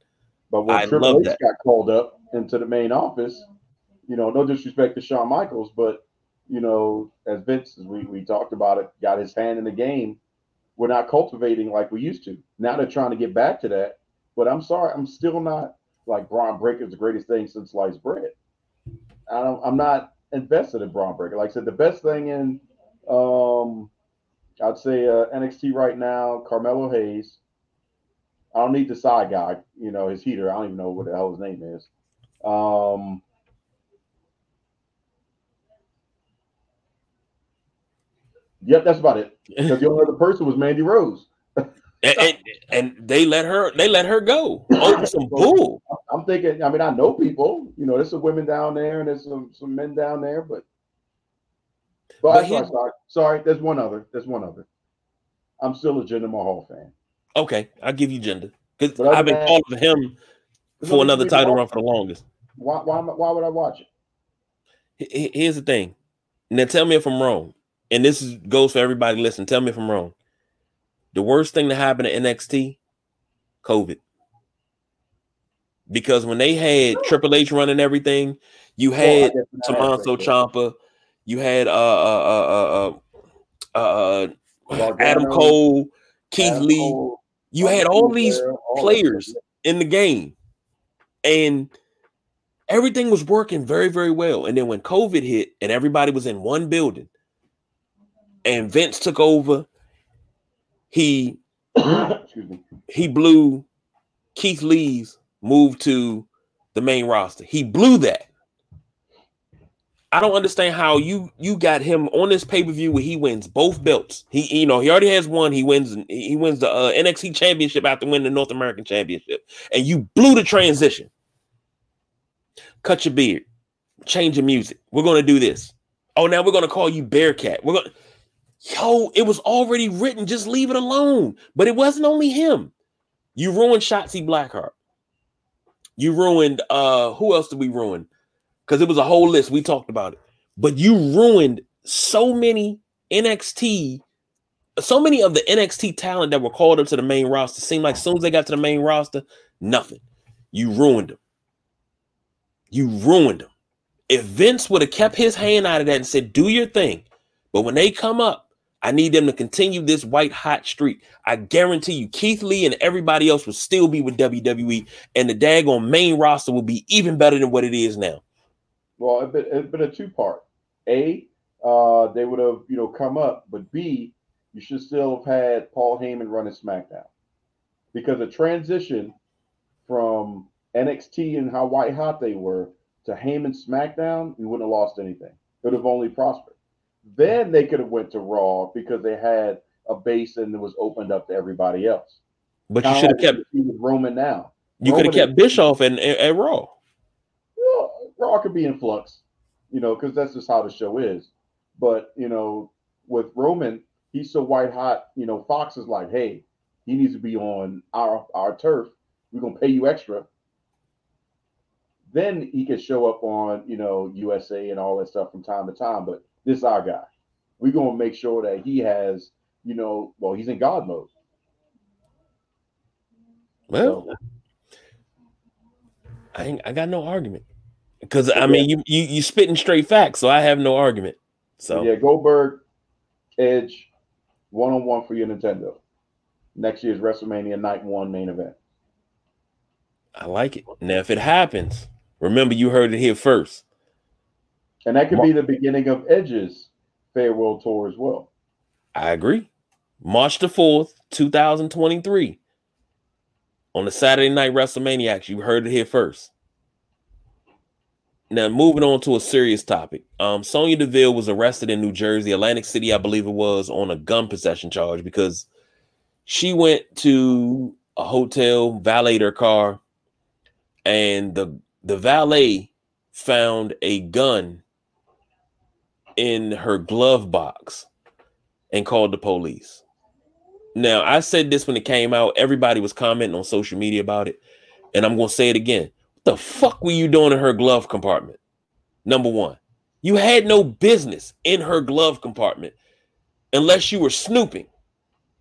But when Triple H got called up into the main office, no disrespect to Shawn Michaels, but, as Vince, as we talked about it, got his hand in the game. We're not cultivating like we used to. Now they're trying to get back to that. But I'm sorry, I'm still not like Braun Breaker's the greatest thing since sliced bread. I'm not invested in Braun Breaker. Like I said, the best thing in, I'd say NXT right now, Carmelo Hayes. I don't need the side guy, his heater. I don't even know what the hell his name is. Yep, that's about it. Because the only other person was Mandy Rose, and they let her go over some bull. I'm thinking. I mean, I know people. There's some women down there, and there's some men down there, but sorry. There's one other. I'm still a Jinder Mahal fan. Okay, I'll give you gender because I've been calling for him for another title run for the longest. Why would I watch it? Here's the thing. Now tell me if I'm wrong. And this goes for everybody listening. Tell me if I'm wrong. The worst thing that happened to NXT, COVID. Because when they had Triple H running everything, you had Tommaso Ciampa, you had Adam Cole, Keith Lee. You had all these players in the game. And everything was working very, very well. And then when COVID hit and everybody was in one building, and Vince took over. He he blew Keith Lee's move to the main roster. He blew that. I don't understand how you got him on this pay-per-view where he wins both belts. He he already has one. He wins the NXT championship after winning the North American championship. And you blew the transition. Cut your beard. Change your music. We're going to do this. Oh, now we're going to call you Bearcat. We're going it was already written. Just leave it alone. But it wasn't only him. You ruined Shotzi Blackheart. You ruined, who else did we ruin? Because it was a whole list. We talked about it. But you ruined so many of the NXT talent that were called up to the main roster. Seemed like as soon as they got to the main roster, nothing. You ruined them. If Vince would have kept his hand out of that and said, do your thing. But when they come up, I need them to continue this white hot streak. I guarantee you, Keith Lee and everybody else will still be with WWE, and the daggone main roster will be even better than what it is now. Well, it's been a two-part. A, they would have come up, but B, you should still have had Paul Heyman running SmackDown, because the transition from NXT and how white hot they were to Heyman SmackDown, you wouldn't have lost anything. It would have only prospered. Then they could have went to Raw because they had a base and it was opened up to everybody else. But you should have kept Roman now. You could have kept Bischoff and Raw. Well, Raw could be in flux, because that's just how the show is. But, with Roman, he's so white hot, Fox is like, hey, he needs to be on our turf. We're going to pay you extra. Then he could show up on, USA and all that stuff from time to time. But this is our guy. We're going to make sure that he has, he's in God mode. Well, I got no argument. Because, you spitting straight facts, so I have no argument. So yeah, Goldberg, Edge, one-on-one for your Nintendo. Next year's WrestleMania Night 1 main event. I like it. Now, if it happens, remember you heard it here first. And that could be the beginning of Edge's farewell tour as well. I agree. March the 4th, 2023. On the Saturday Night WrestleManiacs, you heard it here first. Now, moving on to a serious topic. Sonya Deville was arrested in New Jersey, Atlantic City, I believe it was, on a gun possession charge because she went to a hotel, valeted her car, and the valet found a gun in her glove box and called the police. Now, I said this when it came out. Everybody was commenting on social media about it. And I'm going to say it again. What the fuck were you doing in her glove compartment? Number one, you had no business in her glove compartment unless you were snooping.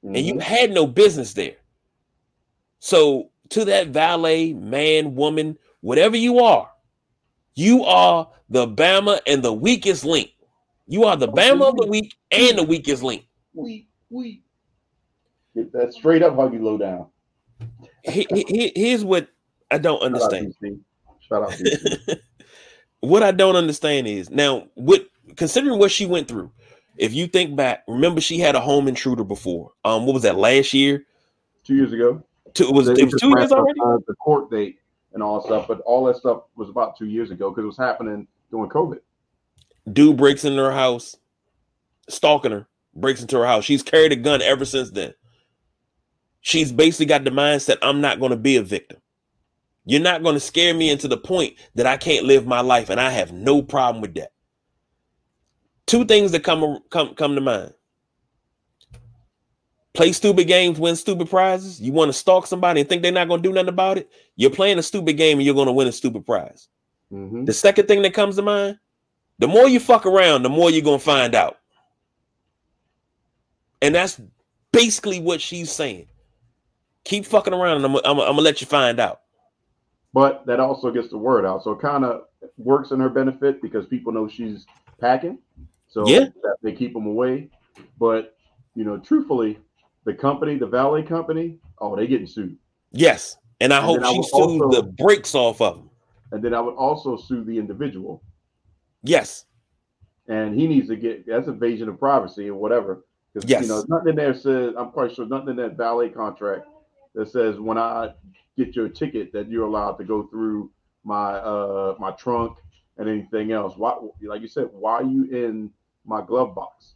Mm-hmm. And you had no business there. So to that valet, man, woman, whatever you are the Bama and the weakest link. You are the Bama of the weak and the weakest link. We. Get that straight up huggy low down. Here's what I don't understand. Shout out to you. What I don't understand is now, considering what she went through, if you think back, remember she had a home intruder before. What was that, last year? 2 years ago. It was 2 years already? The court date and all that stuff, but all that stuff was about 2 years ago because it was happening during COVID. Dude breaks into her house, stalking her, breaks into her house. She's carried a gun ever since then. She's basically got the mindset, I'm not going to be a victim. You're not going to scare me into the point that I can't live my life, and I have no problem with that. Two things that come to mind. Play stupid games, win stupid prizes. You want to stalk somebody and think they're not going to do nothing about it? You're playing a stupid game and you're going to win a stupid prize. Mm-hmm. The second thing that comes to mind, the more you fuck around, the more you're going to find out. And that's basically what she's saying. Keep fucking around and I'm going to let you find out. But that also gets the word out. So it kind of works in her benefit because people know she's packing. So yeah, they keep them away. But, you know, truthfully, the company, the valet company, oh, they getting sued. Yes. And I hope she sued the brakes off of them. And then I would also sue the individual. Yes. And he needs to get, that's invasion of privacy and whatever. Yes. You know, nothing there says, I'm quite sure, nothing in that valet contract that says when I get your ticket that you're allowed to go through my my trunk and anything else. Why, like you said, why are you in my glove box?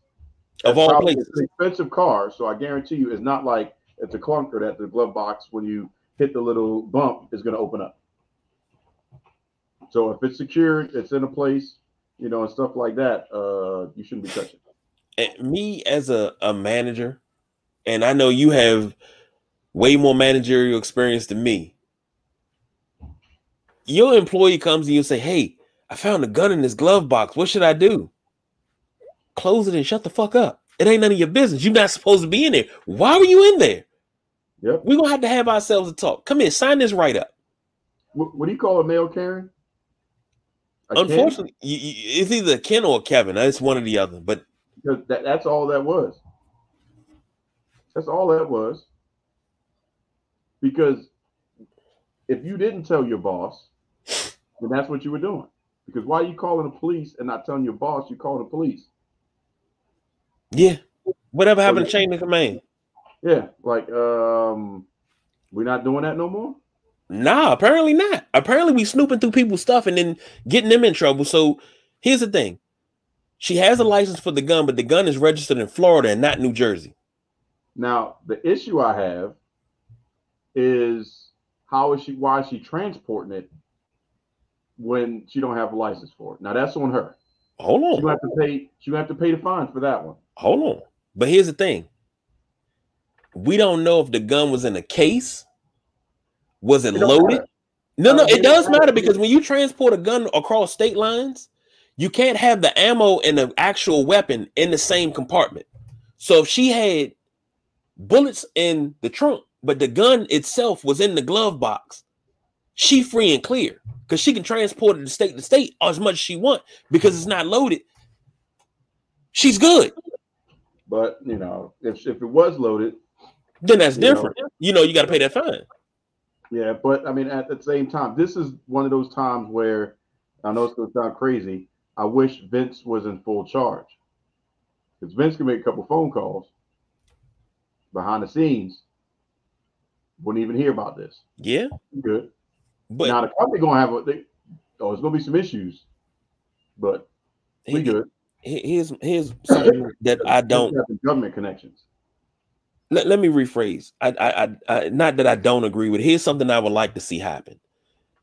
Of all places, it's an expensive car, so I guarantee you, it's not like it's a clunker that the glove box, when you hit the little bump, is going to open up. So if it's secured, it's in a place, you know, and stuff like that, you shouldn't be touching. And me as a manager, and I know you have way more managerial experience than me. Your employee comes to you and say, "Hey, I found a gun in this glove box. What should I do?" Close it and shut the fuck up. It ain't none of your business. You're not supposed to be in there. Why were you in there? Yep. We're going to have ourselves a talk. Come in, sign this right up. What do you call a male Karen? Unfortunately, it's either Ken or Kevin. It's one or the other. But that's all that was. That's all that was. Because if you didn't tell your boss, then that's what you were doing. Because why are you calling the police and not telling your boss you called the police? Yeah. Whatever happened to chain of command? Yeah. Like, we're not doing that no more? Nah, apparently not. Apparently we snooping through people's stuff and then getting them in trouble. So here's the thing. She has a license for the gun, but the gun is registered in Florida and not New Jersey. Now, the issue I have is why is she transporting it when she don't have a license for it? Now, that's on her. Hold on. She would have to pay the fine for that one. Hold on. But here's the thing. We don't know if the gun was in a case. Was it loaded? Matter. No, it does matter because when you transport a gun across state lines, you can't have the ammo and the actual weapon in the same compartment. So if she had bullets in the trunk, but the gun itself was in the glove box, she free and clear because she can transport it to state as much as she wants because it's not loaded. She's good. But, you know, if it was loaded, then that's different. You got to pay that fine. Yeah, but, I mean, at the same time, this is one of those times where, I know it's going to sound crazy, I wish Vince was in full charge. Because Vince can make a couple phone calls behind the scenes. Wouldn't even hear about this. Yeah. Good. But now the company going to have it's going to be some issues, but we good. Here's something that I don't have government connections. Let me rephrase. I not that I don't agree with. Here's something I would like to see happen.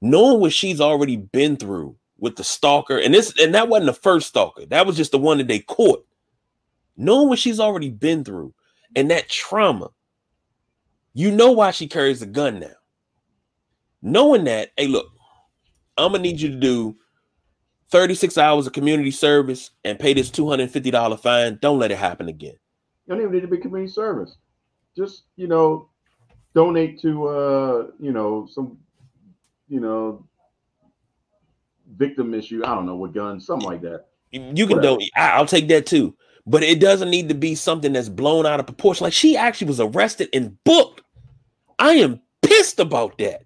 Knowing what she's already been through with the stalker, and that wasn't the first stalker. That was just the one that they caught, knowing what she's already been through and that trauma. You know why she carries a gun now. Knowing that, hey, look, I'm gonna need you to do 36 hours of community service and pay this $250 fine. Don't let it happen again. You don't even need to be community service. Just, donate to, some, victim issue. I don't know, with guns, something like that. You can donate. I'll take that too. But it doesn't need to be something that's blown out of proportion. Like, she actually was arrested and booked. I am pissed about that.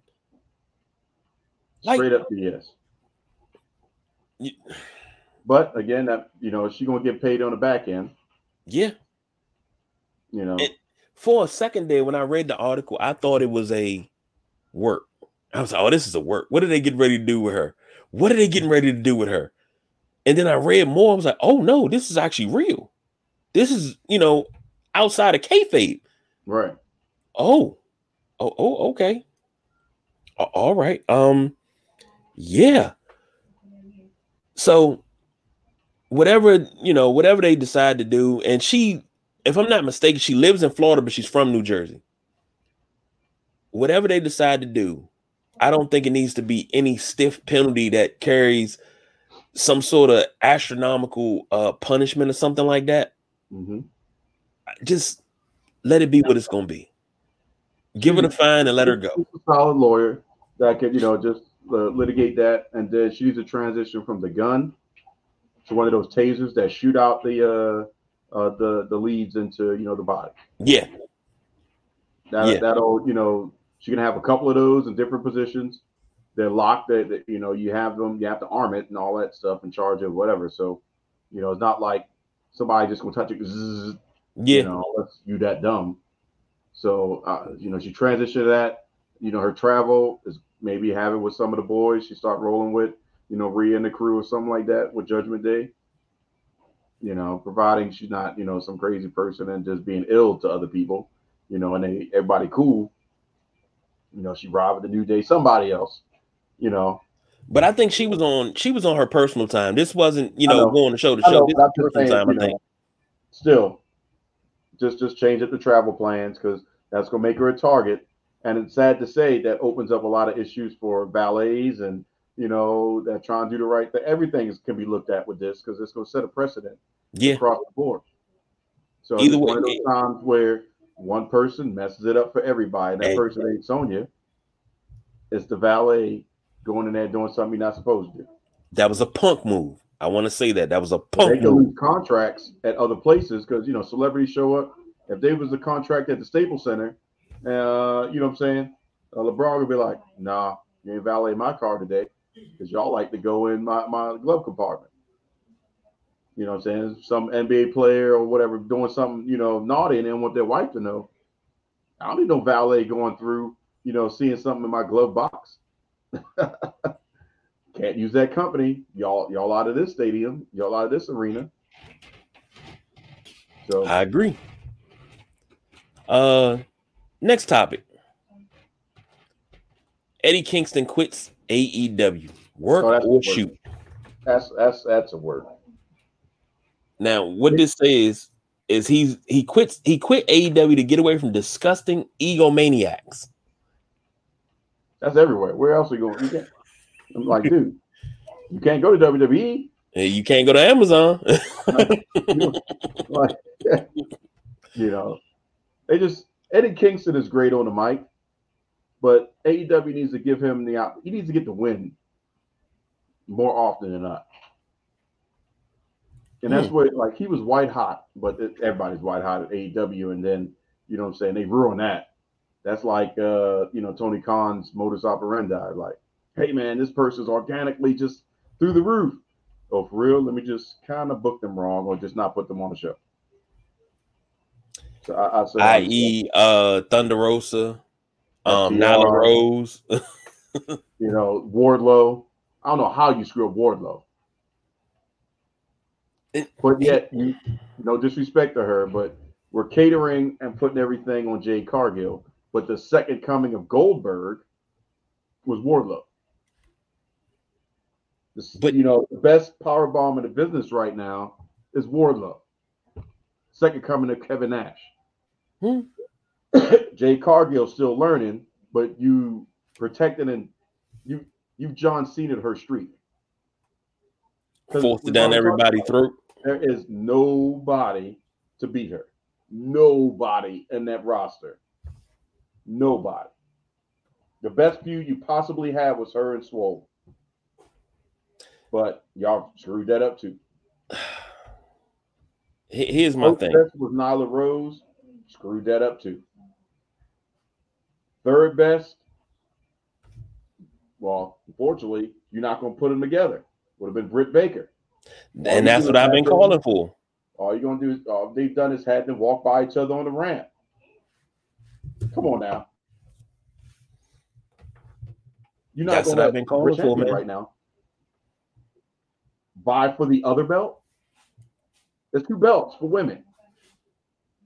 Like, straight up, yes. But again, that she's gonna get paid on the back end. Yeah. And for a second there, when I read the article, I thought it was a work. I was like, oh, this is a work. What are they getting ready to do with her? And then I read more. I was like, oh no, this is actually real. This is, outside of kayfabe. Right. Oh, okay. All right. Yeah. So whatever they decide to do, and she, if I'm not mistaken, she lives in Florida, but she's from New Jersey. Whatever they decide to do, I don't think it needs to be any stiff penalty that carries some sort of astronomical punishment or something like that. Mm-hmm. Just let it be what it's going to be. Give her a fine and let her go. She's a solid lawyer that could, just litigate that, and then she needs to transition from the gun to one of those tasers that shoot out the leads into the body. Yeah. That'll she can have a couple of those in different positions. They're locked. That you have them. You have to arm it and all that stuff and charge it, whatever. So it's not like somebody just gonna touch it. Zzz, yeah. Unless you that dumb. So she transitioned to that. Her travel is maybe having with some of the boys she start rolling with, Rhea and the crew or something like that with Judgment Day. Providing she's not, some crazy person and just being ill to other people, and everybody cool. She robbed the New Day, somebody else, But I think she was on her personal time. This wasn't, going to show to show. This was personal time, I think. Still, just change up the travel plans, because that's going to make her a target. And it's sad to say that opens up a lot of issues for valets and, that trying to do the right thing. Everything can be looked at with this, because it's going to set a precedent across the board. So either way, one of those times where one person messes it up for everybody. And that person ain't Sonya. It's the valet going in there doing something you're not supposed to do. That was a punk move. I want to say that. That was a punk move. They can lose contracts at other places because, celebrities show up. If there was a contract at the Staples Center, LeBron would be like, nah, you ain't valet my car today, because y'all like to go in my glove compartment. Some NBA player or whatever doing something, naughty, and they want their wife to know. I don't need no valet going through, seeing something in my glove box. Can't use that company. Y'all out of this stadium. Y'all out of this arena. So I agree. Next topic. Eddie Kingston quits AEW. Work or shoot. That's a word. Now, what this says is he quit AEW to get away from disgusting egomaniacs. That's everywhere. Where else are you going? I'm like, dude, you can't go to WWE. You can't go to Amazon. Eddie Kingston is great on the mic, but AEW needs to give him the opportunity. He needs to get the win more often than not. And that's where, he was white hot, but everybody's white hot at AEW. And then, they ruined that. That's like, Tony Khan's modus operandi. Like, hey, man, this person's organically just through the roof. Oh, for real? Let me just kind of book them wrong or just not put them on the show. So I.e. Thunder Rosa, Nyla Rose. Wardlow. I don't know how you screw up Wardlow. But yet, no disrespect to her, but we're catering and putting everything on Jade Cargill. But the second coming of Goldberg was Wardlow. But the best power bomb in the business right now is Wardlow. Second coming of Kevin Nash. Hmm. Jay Cargill still learning, but you protecting and you've John Cena'd her streak. Forced it down everybody's throat. There is nobody to beat her. Nobody in that roster. Nobody. The best feud you possibly had was her and Swole. But y'all screwed that up too. Here's my thing. Best was Nyla Rose. Screwed that up too. Third best, well, unfortunately, you're not going to put them together. Would have been Britt Baker. And that's what I've been calling for. All you're going to do is, all they've done is had them walk by each other on the ramp. Come on now. You're not going to have been calling for, man. Right now. Buy for the other belt? There's two belts for women.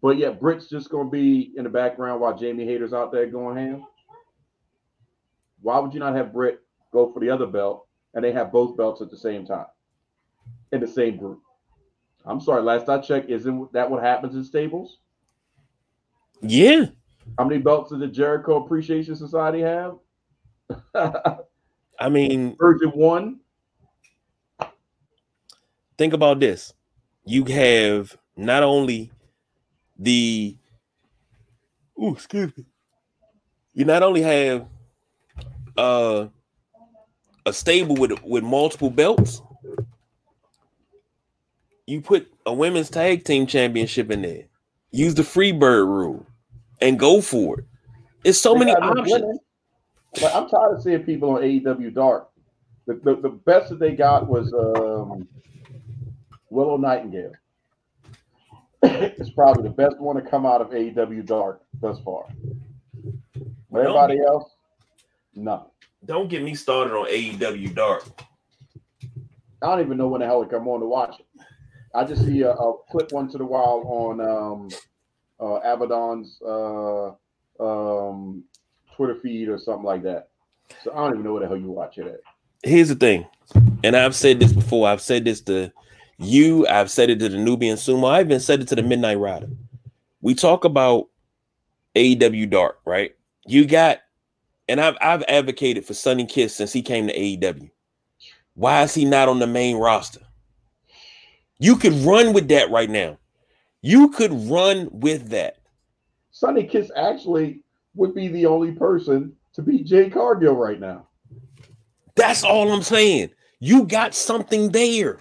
But yet Britt's just going to be in the background while Jamie Hayter's out there going ham. Why would you not have Britt go for the other belt and they have both belts at the same time in the same group? I'm sorry, last I checked, isn't that what happens in stables? Yeah. How many belts does the Jericho Appreciation Society have? I mean, version one. Think about this. You have not only you not only have a stable with multiple belts, you put a women's tag team championship in there. Use the Freebird rule and go for it. There's so many options. Like, I'm tired of seeing people on AEW Dark. The best that they got was Willow Nightingale. It's probably the best one to come out of AEW Dark thus far. Everybody else, no. Don't get me started on AEW Dark. I don't even know when the hell it come on to watch it. I just see a clip once in a while on Abaddon's Twitter feed or something like that. So I don't even know where the hell you watch it at. Here's the thing, and I've said this before. I've said this to you, I've said it to the Nubian Sumo. I even said it to the Midnight Rider. We talk about AEW Dark, right? You got, and I've advocated for Sonny Kiss since he came to AEW. Why is he not on the main roster? You could run with that right now. You could run with that. Sonny Kiss actually would be the only person to beat Jay Cargill right now. That's all I'm saying. You got something there.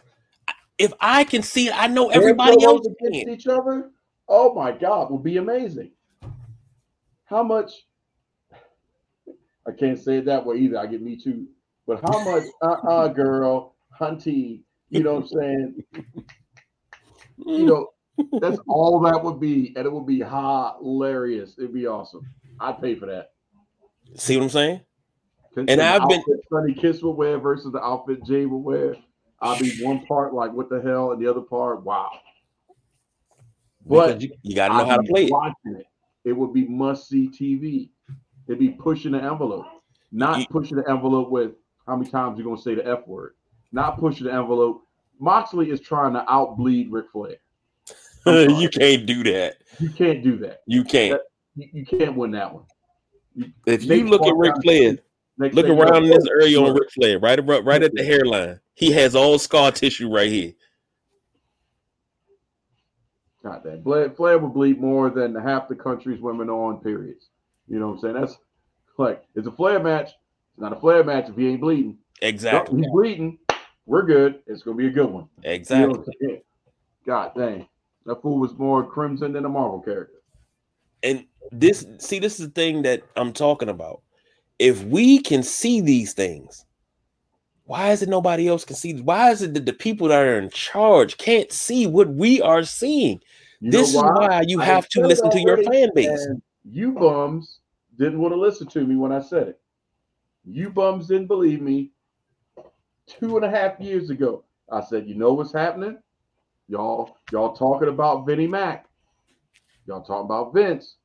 If I can see it, I know everybody else can. Each other, oh my God, will be amazing. How much? I can't say it that way either. I get me too. But how much? Girl, hunty. You know what I'm saying? That's all that would be, and it would be hilarious. It'd be awesome. I'd pay for that. See what I'm saying? And I've been Sonny Kiss will wear versus the outfit Jay will wear. I'll be one part like what the hell, and the other part, wow. But you gotta know how to play it. It would be must-see TV. It'd be pushing the envelope, not pushing the envelope with how many times you're gonna say the F word, not pushing the envelope. Moxley is trying to outbleed Ric Flair. You can't do that. You can't do that. You can't. You can't win that one. If you look at Ric Flair, look around this area on Ric Flair, right at the hairline. He has all scar tissue right here. God damn. Flair will bleed more than half the country's women on periods. You know what I'm saying? That's like, it's a Flair match. It's not a Flair match if he ain't bleeding. Exactly. No, he's bleeding. We're good. It's going to be a good one. Exactly. You know, God damn. That fool was more crimson than a Marvel character. And this is the thing that I'm talking about. If we can see these things, why is it nobody else can see? Why is it that the people that are in charge can't see what we are seeing? This is why you have to listen to your fan base. You bums didn't want to listen to me when I said it. You bums didn't believe me 2.5 years ago. I said, you know what's happening? Y'all talking about Vinnie Mac. Y'all talking about Vince.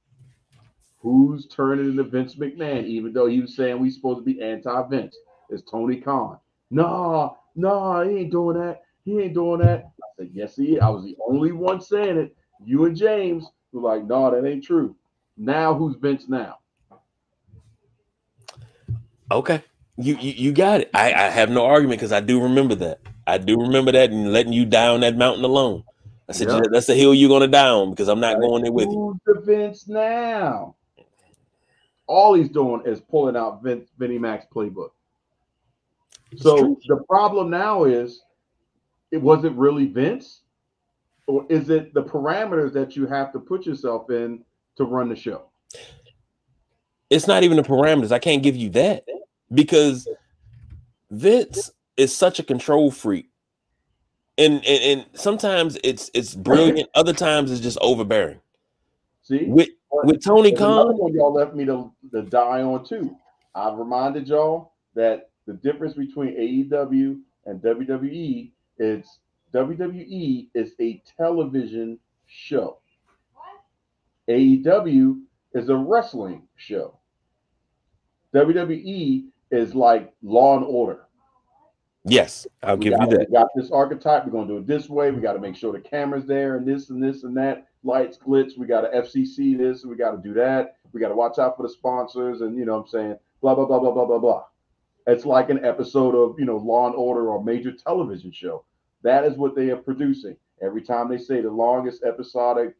Who's turning into Vince McMahon, even though he was saying we supposed to be anti-Vince? It's Tony Khan. No, no, he ain't doing that. He ain't doing that. I said, yes, he is. I was the only one saying it. You and James were like, no, that ain't true. Now who's benched now? Okay. You got it. I have no argument because I do remember that. I do remember that and letting you die on that mountain alone. I said, yep. That's the hill you're going to die on because I'm not going there with you. Who's the Vince now? All he's doing is pulling out Vinnie Mac's playbook. So the problem now is, it wasn't really Vince, or is it the parameters that you have to put yourself in to run the show? It's not even the parameters. I can't give you that because Vince is such a control freak. And sometimes it's brilliant. Other times it's just overbearing. See, with Tony Khan, y'all left me to die on too. I've reminded y'all that the difference between AEW and WWE is WWE is a television show. AEW is a wrestling show. WWE is like Law and Order. Yes, I'll give you that. We got this archetype. We're going to do it this way. We got to make sure the camera's there and this and this and that. Lights, glitz. We got to FCC this. We got to do that. We got to watch out for the sponsors. And, you know what I'm saying, blah, blah, blah, blah, blah, blah, blah. It's like an episode of, you know, Law and Order or a major television show. That is what they are producing. Every time they say the longest episodic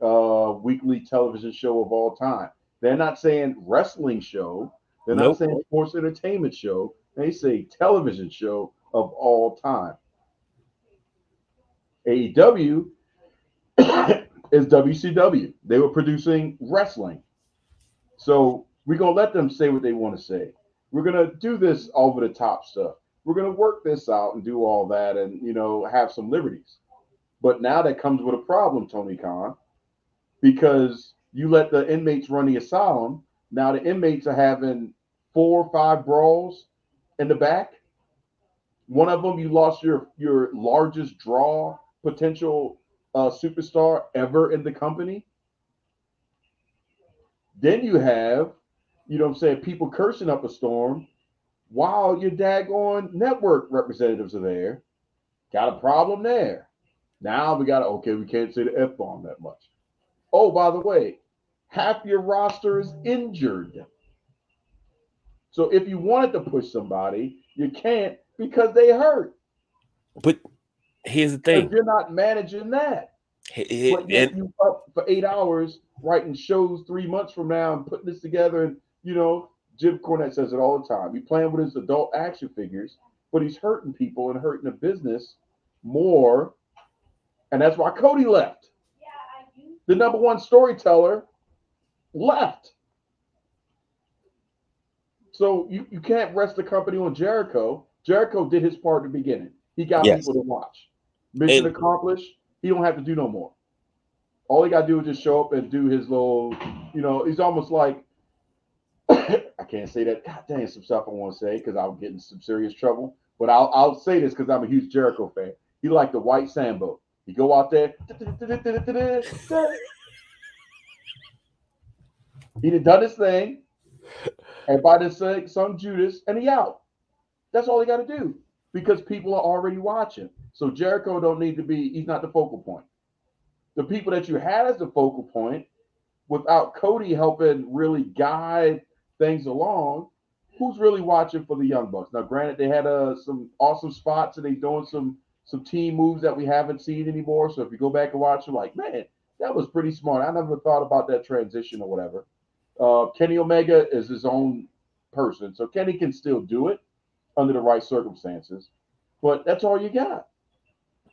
weekly television show of all time. They're not saying wrestling show. They're not saying sports entertainment show. They say television show of all time. AEW is WCW. They were producing wrestling. So we're going to let them say what they want to say. We're going to do this over the top stuff. We're going to work this out and do all that and, you know, have some liberties. But now that comes with a problem, Tony Khan, because you let the inmates run the asylum. Now the inmates are having 4 or 5 brawls in the back. One of them, you lost your largest draw potential superstar ever in the company. Then you have, you know what I'm saying, people cursing up a storm while your daggone network representatives are there. Got a problem there. Now we got we can't say the F-bomb that much. Oh, by the way, half your roster is injured. So if you wanted to push somebody, you can't because they hurt. But here's the thing. You're not managing that. But you up for 8 hours writing shows 3 months from now and putting this together. And, you know, Jim Cornette says it all the time. He's playing with his adult action figures, but he's hurting people and hurting the business more. And that's why Cody left. Yeah, the number one storyteller left. So you can't rest the company on Jericho. Jericho did his part at the beginning. He got people to watch. Mission accomplished. He don't have to do no more. All he got to do is just show up and do his little, you know, he's almost like, I can't say that. God dang, some stuff I want to say because I'll get in some serious trouble. But I'll say this because I'm a huge Jericho fan. He like the white Sambo. He go out there. He done his thing. And by this son Judas, and he out. That's all he got to do because people are already watching. So Jericho don't need to be, he's not the focal point. The people that you had as the focal point, without Cody helping really guide things along, who's really watching for the Young Bucks? Now, granted, they had some awesome spots and they doing some team moves that we haven't seen anymore. So if you go back and watch, you're like, man, that was pretty smart. I never thought about that transition or whatever. Kenny Omega is his own person, so Kenny can still do it under the right circumstances, but that's all you got.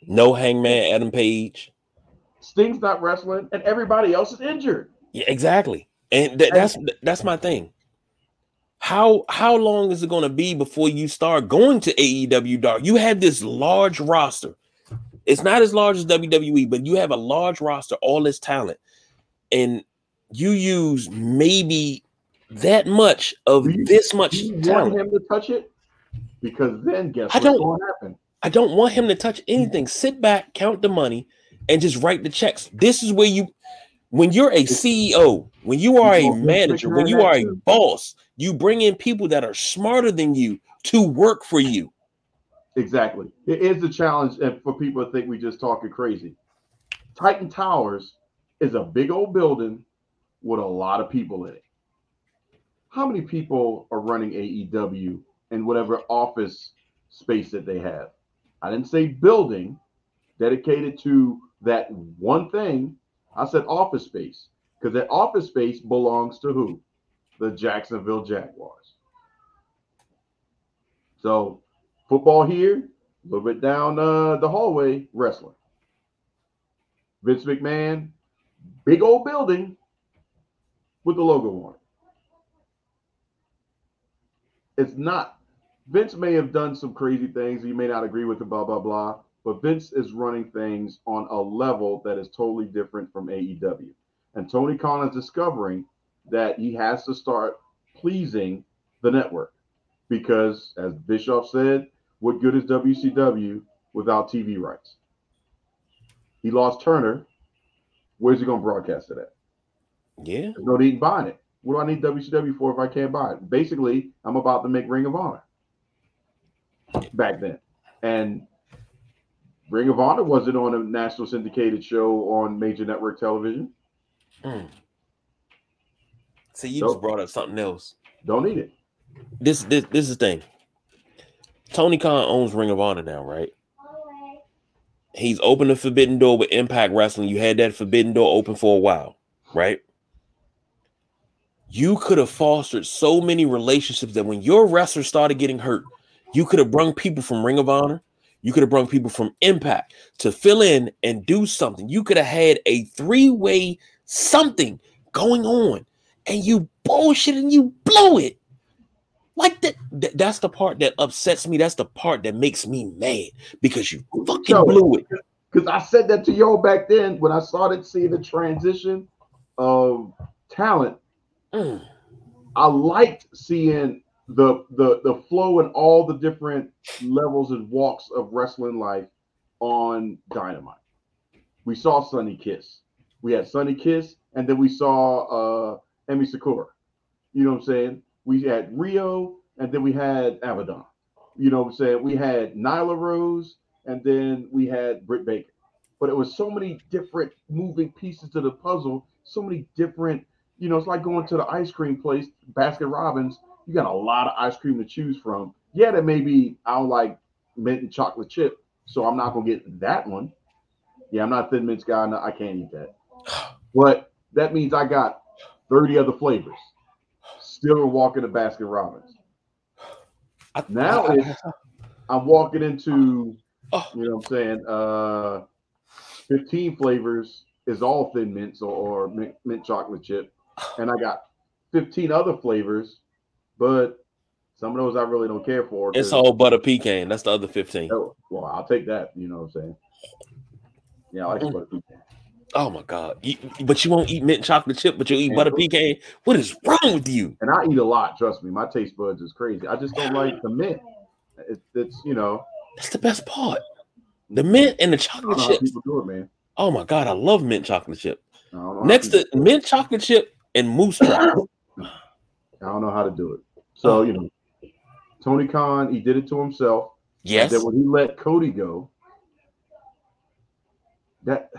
No Hangman Adam Page. Sting's not wrestling, and everybody else is injured. Yeah, exactly, and that's my thing. How long is it going to be before you start going to AEW Dark? You have this large roster. It's not as large as WWE, but you have a large roster, all this talent, and you use maybe that much of this much talent. Do you want him to touch it? Because then guess what's going to happen? I don't want him to touch anything. Sit back, count the money, and just write the checks. This is where when you're a CEO, when you are a manager, when you are a boss, you bring in people that are smarter than you to work for you. Exactly. It is a challenge, and for people to think we just talking crazy. Titan Towers is a big old building with a lot of people in it. How many people are running AEW in whatever office space that they have? I didn't say building dedicated to that one thing. I said office space, because that office space belongs to who? The Jacksonville Jaguars. So football here, a little bit down the hallway, wrestling. Vince McMahon, big old building with the logo on it. It's not. Vince may have done some crazy things. You may not agree with the blah, blah, blah. But Vince is running things on a level that is totally different from AEW. And Tony Khan is discovering that he has to start pleasing the network. Because, as Bischoff said, what good is WCW without TV rights? He lost Turner. Where's he going to broadcast it at? Yeah. There's no need in buying it. What do I need WCW for if I can't buy it? Basically, I'm about to make Ring of Honor back then. And Ring of Honor wasn't on a national syndicated show on major network television. Mm. See, you just brought up something else. Don't need it. This is the thing. Tony Khan owns Ring of Honor now, right? He's opened a forbidden door with Impact Wrestling. You had that forbidden door open for a while, right? You could have fostered so many relationships that when your wrestlers started getting hurt, you could have brought people from Ring of Honor. You could have brought people from Impact to fill in and do something. You could have had a three-way something going on, and you bullshit and you blow it. Like that's the part that upsets me. That's the part that makes me mad, because you fucking blew it. Because I said that to y'all back then when I started seeing the transition of talent. Mm. I liked seeing the flow and all the different levels and walks of wrestling life on Dynamite. We saw Sonny Kiss. We had Sonny Kiss, and then we saw Emi Sakura. You know what I'm saying? We had Rio, and then we had Abaddon. You know what I'm saying? We had Nyla Rose, and then we had Britt Baker. But it was so many different moving pieces to the puzzle, so many different, you know, it's like going to the ice cream place, Baskin Robbins. You got a lot of ice cream to choose from. Yeah, that may be, I don't like mint and chocolate chip, so I'm not going to get that one. Yeah, I'm not a Thin Mints guy. No, I can't eat that. But that means I got 30 other flavors. Still walking to Baskin Robbins. Now I'm walking into, you know what I'm saying, 15 flavors is all Thin Mints or mint chocolate chip. And I got 15 other flavors, but some of those I really don't care for. It's all butter pecan. That's the other 15. Oh, well, I'll take that. You know what I'm saying? Yeah, I like butter pecan. Oh my God! But you won't eat mint chocolate chip, but you'll eat butter pecan. What is wrong with you? And I eat a lot. Trust me, my taste buds is crazy. I just don't like the mint. It's you know. That's the best part. The mint and the chocolate chip. People do it, man. Oh my God! I love mint chocolate chip. Next to mint chocolate chip and moose chocolate. I don't know how to do it. So you know, Tony Khan, he did it to himself. Yes. That when he let Cody go, that.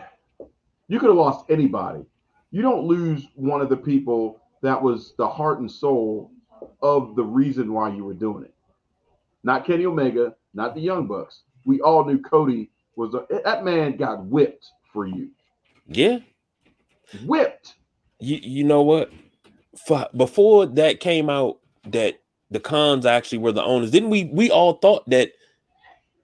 You could have lost anybody. You don't lose one of the people that was the heart and soul of the reason why you were doing it. Not Kenny Omega, not the Young Bucks. We all knew Cody was that man got whipped for you. Yeah. Whipped. You know what? Before that came out that the Khans actually were the owners, didn't we all thought that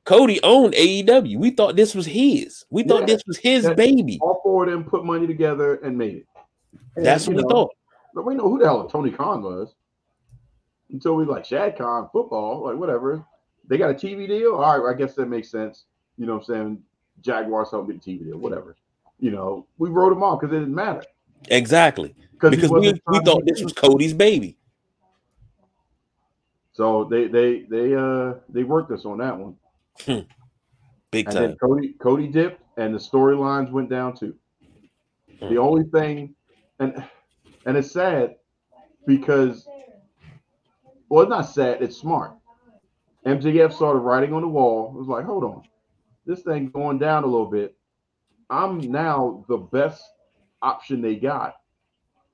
Cody owned AEW. We thought this was his. We thought this was his baby. All four of them put money together and made it. And that's what we thought. But we know who the hell Tony Khan was until we like Shad Khan, football, like whatever. They got a TV deal. All right, I guess that makes sense. You know what I'm saying? Jaguars helped get a TV deal, whatever. You know, we wrote them off because it didn't matter. Exactly. Because we thought this was Cody's baby. So they worked us on that one. Big time. And then Cody dipped, and the storylines went down too. The only thing, and it's sad because, well, it's not sad. It's smart. MJF saw the writing on the wall. It was like, hold on, this thing going down a little bit. I'm now the best option they got.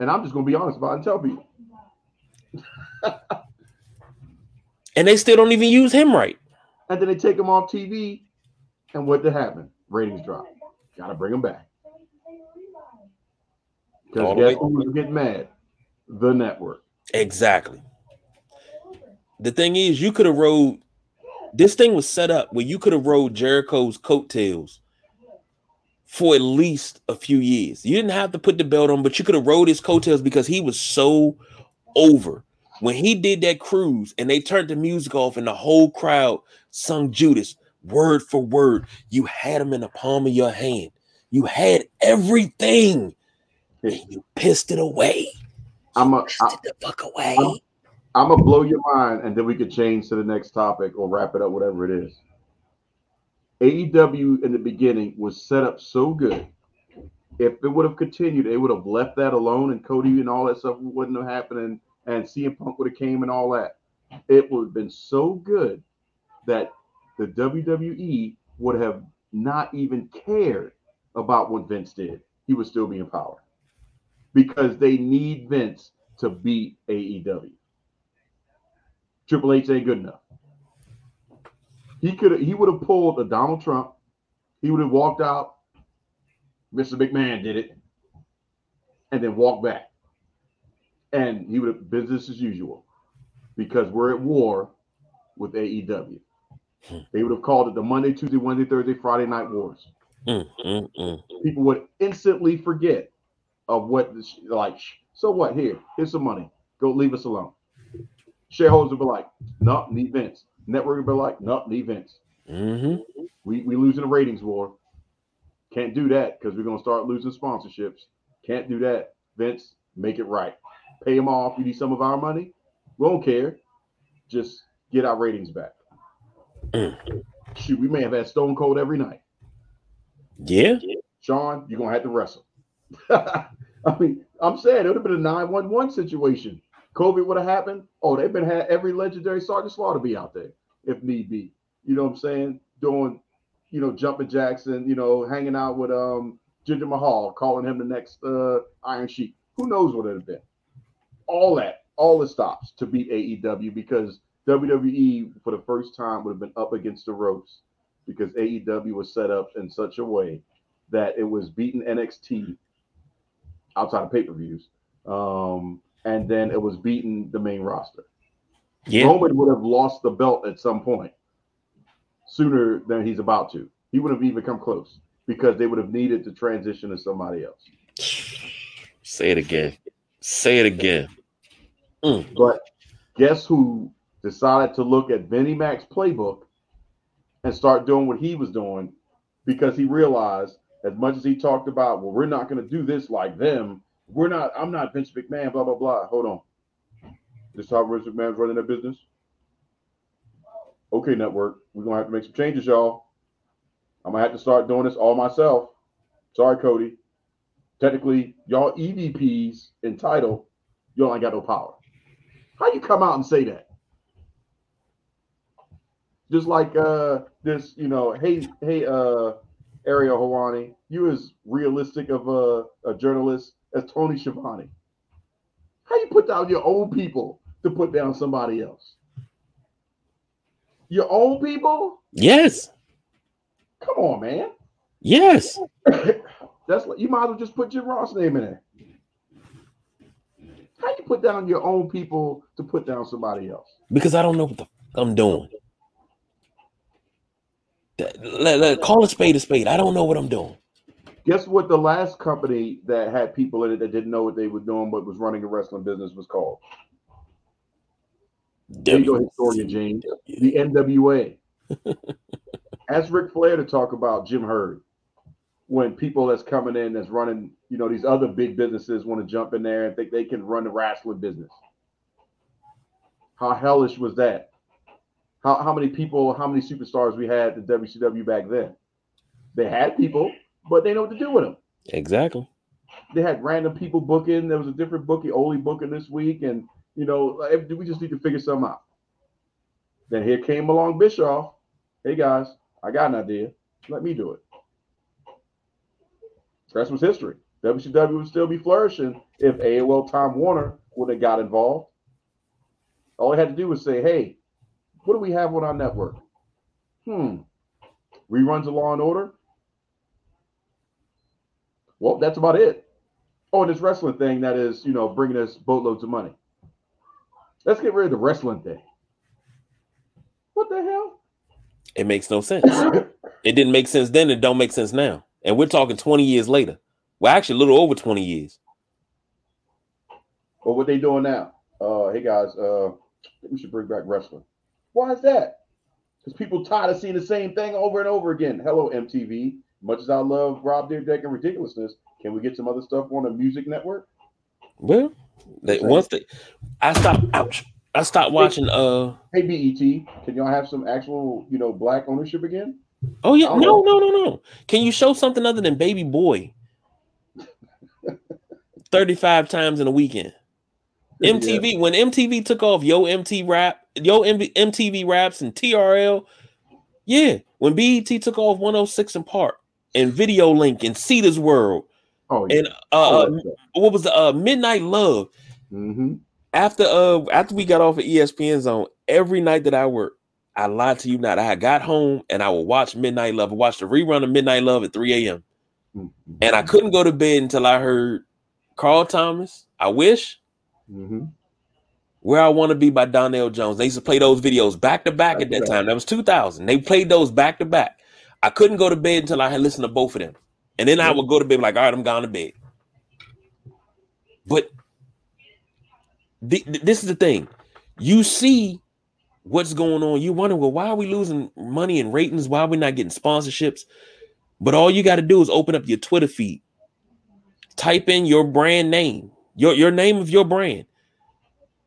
And I'm just going to be honest about it and tell people. And they still don't even use him right. And then they take him off TV. And what did happen? Ratings drop. Got to bring him back. Because guess who's getting mad? The network. Exactly. The thing is, you could have rode. This thing was set up where you could have rode Jericho's coattails for at least a few years. You didn't have to put the belt on, but you could have rode his coattails because he was so over. When he did that cruise and they turned the music off and the whole crowd sung Judas word for word, you had him in the palm of your hand. You had everything. And you pissed it away. I'm gonna blow your mind, and then we could change to the next topic or wrap it up, whatever it is. AEW in the beginning was set up so good. If it would have continued, it would have left that alone, and Cody and all that stuff wouldn't have happened, and CM Punk would have came and all that. It would have been so good that the WWE would have not even cared about what Vince did. He would still be in power because they need Vince to beat AEW. Triple H ain't good enough. He would have pulled a Donald Trump. He would have walked out. Mr. McMahon did it. And then walked back. And he would have business as usual because we're at war with AEW. They would have called it the Monday, Tuesday, Wednesday, Thursday, Friday night wars. People would instantly forget of what this, like, so what? Here's some money. Go leave us alone. Shareholders would be like, nope, need Vince. Network would be like, nope, need Vince. Mm-hmm. We losing a ratings war. Can't do that because we're going to start losing sponsorships. Can't do that. Vince, make it right. Pay them off. You need some of our money? We don't care. Just get our ratings back. Mm. Shoot, we may have had Stone Cold every night. Yeah. Sean, you're going to have to wrestle. I mean, I'm saying it would have been a 9-1-1 situation. COVID would have happened. Oh, they've been had every legendary Sergeant Slaughter be out there if need be. You know what I'm saying? Doing, you know, jumping Jackson, you know, hanging out with Jinder Mahal, calling him the next Iron Sheik. Who knows what it would have been? All the stops to beat AEW because WWE for the first time would have been up against the ropes because AEW was set up in such a way that it was beating NXT outside of pay-per-views. And then it was beating the main roster. Yeah. Roman would have lost the belt at some point sooner than he's about to. He wouldn't have even come close because they would have needed to transition to somebody else. Say it again. Mm. But guess who decided to look at Vinnie Mac's playbook and start doing what he was doing because he realized as much as he talked about, well, we're not going to do this like them. I'm not Vince McMahon, blah, blah, blah. Hold on. This is how Vince McMahon's running that business. Okay, network. We're going to have to make some changes, y'all. I'm going to have to start doing this all myself. Sorry, Cody. Technically, y'all EVPs in title, y'all ain't got no power. How you come out and say that? Just like this, you know, hey, Ariel Helwani, you as realistic of a journalist as Tony Schiavone. How you put down your own people to put down somebody else? Your own people? Yes. Come on, man. Yes. That's like, you might as well just put Jim Ross' name in there. How you put down your own people to put down somebody else? Because I don't know what the fuck I'm doing. Call a spade. I don't know what I'm doing. Guess what the last company that had people in it that didn't know what they were doing but was running a wrestling business was called? There you go, historian James. The NWA. Ask Ric Flair to talk about Jim Herd. When people that's coming in that's running, you know, these other big businesses want to jump in there and think they can run the wrestling business. How hellish was that? How many people, how many superstars we had at the WCW back then? They had people, but they know what to do with them. Exactly. They had random people booking. There was a different bookie, Ole booking this week. And, you know, we just need to figure something out. Then here came along Bischoff. Hey, guys, I got an idea. Let me do it. The rest was history. WCW would still be flourishing if AOL Time Warner would have got involved. All they had to do was say, hey, what do we have on our network? Reruns of Law and Order? Well, that's about it. Oh, and this wrestling thing that is, you know, bringing us boatloads of money. Let's get rid of the wrestling thing. What the hell? It makes no sense. It didn't make sense then. It don't make sense now. And we're talking 20 years later. Well, actually, a little over 20 years. Well, what they doing now? Hey, guys, we should bring back wrestling. Why is that? Because people tired of seeing the same thing over and over again. Hello, MTV. Much as I love Rob Dyrdek and ridiculousness, can we get some other stuff on a music network? Well, I stopped watching. Hey, BET, can y'all have some actual, you know, black ownership again? Oh yeah, no. Can you show something other than Baby Boy? 35 times in a weekend. MTV, yeah. When MTV took off, MTV Raps and TRL. Yeah, when BET took off 106 and Park and Video Link and Cedar's World. Oh, yeah. And what was the Midnight Love? Mm-hmm. After we got off of ESPN Zone, every night that I worked, I lied to you not. I got home and I would watch Midnight Love. I watched the rerun of Midnight Love at 3 a.m. Mm-hmm. And I couldn't go to bed until I heard Carl Thomas, I Wish, mm-hmm. Where I Want to Be by Donnell Jones. They used to play those videos back-to-back at that time. That was 2000. They played those back-to-back. I couldn't go to bed until I had listened to both of them. And then I would go to bed like, all right, I'm gone to bed. But this is the thing. You see what's going on. You wonder, well, why are we losing money in ratings? Why are we not getting sponsorships? But all you got to do is open up your Twitter feed. Type in your brand name, your name of your brand,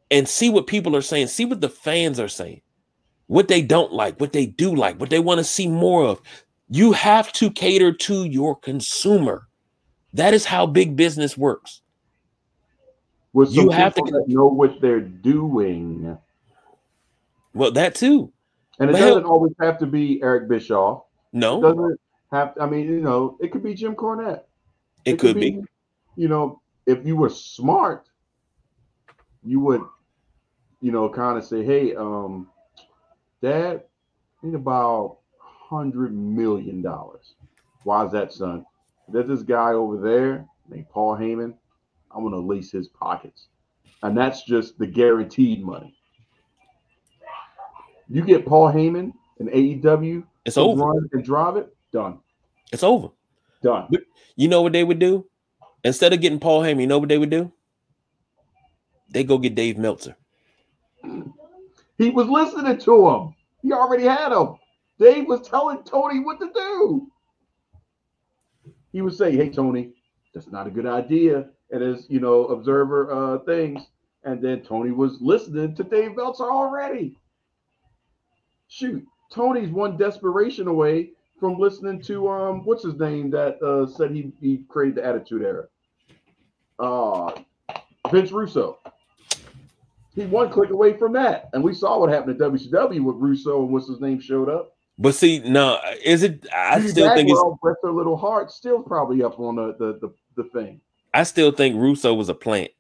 and see what people are saying. See what the fans are saying, what they don't like, what they do like, what they want to see more of. You have to cater to your consumer. That is how big business works. Well, you have to know what they're doing. Well, that too. And it doesn't always have to be Eric Bischoff. No. It doesn't have to, I mean, you know, it could be Jim Cornette. It could be. You know, if you were smart, you would, you know, kind of say, hey, Dad, I need about $100 million. Why is that, son? There's this guy over there named Paul Heyman. I'm going to lace his pockets. And that's just the guaranteed money. You get Paul Heyman and AEW. It's over. Run and drive it. Done. It's over. Done. But you know what they would do? Instead of getting Paul Heyman, you know what they would do? They go get Dave Meltzer. He was listening to him. He already had him. Dave was telling Tony what to do. He would say, hey, Tony, that's not a good idea. And as, you know, observer things. And then Tony was listening to Dave Meltzer already. Shoot, Tony's one desperation away from listening to what's his name that said he created the Attitude Era. Vince Russo. He one click away from that. And we saw what happened at WCW with Russo and what's his name showed up. But see, no, is it? I still think it's with their little heart still probably up on the thing. I still think Russo was a plant.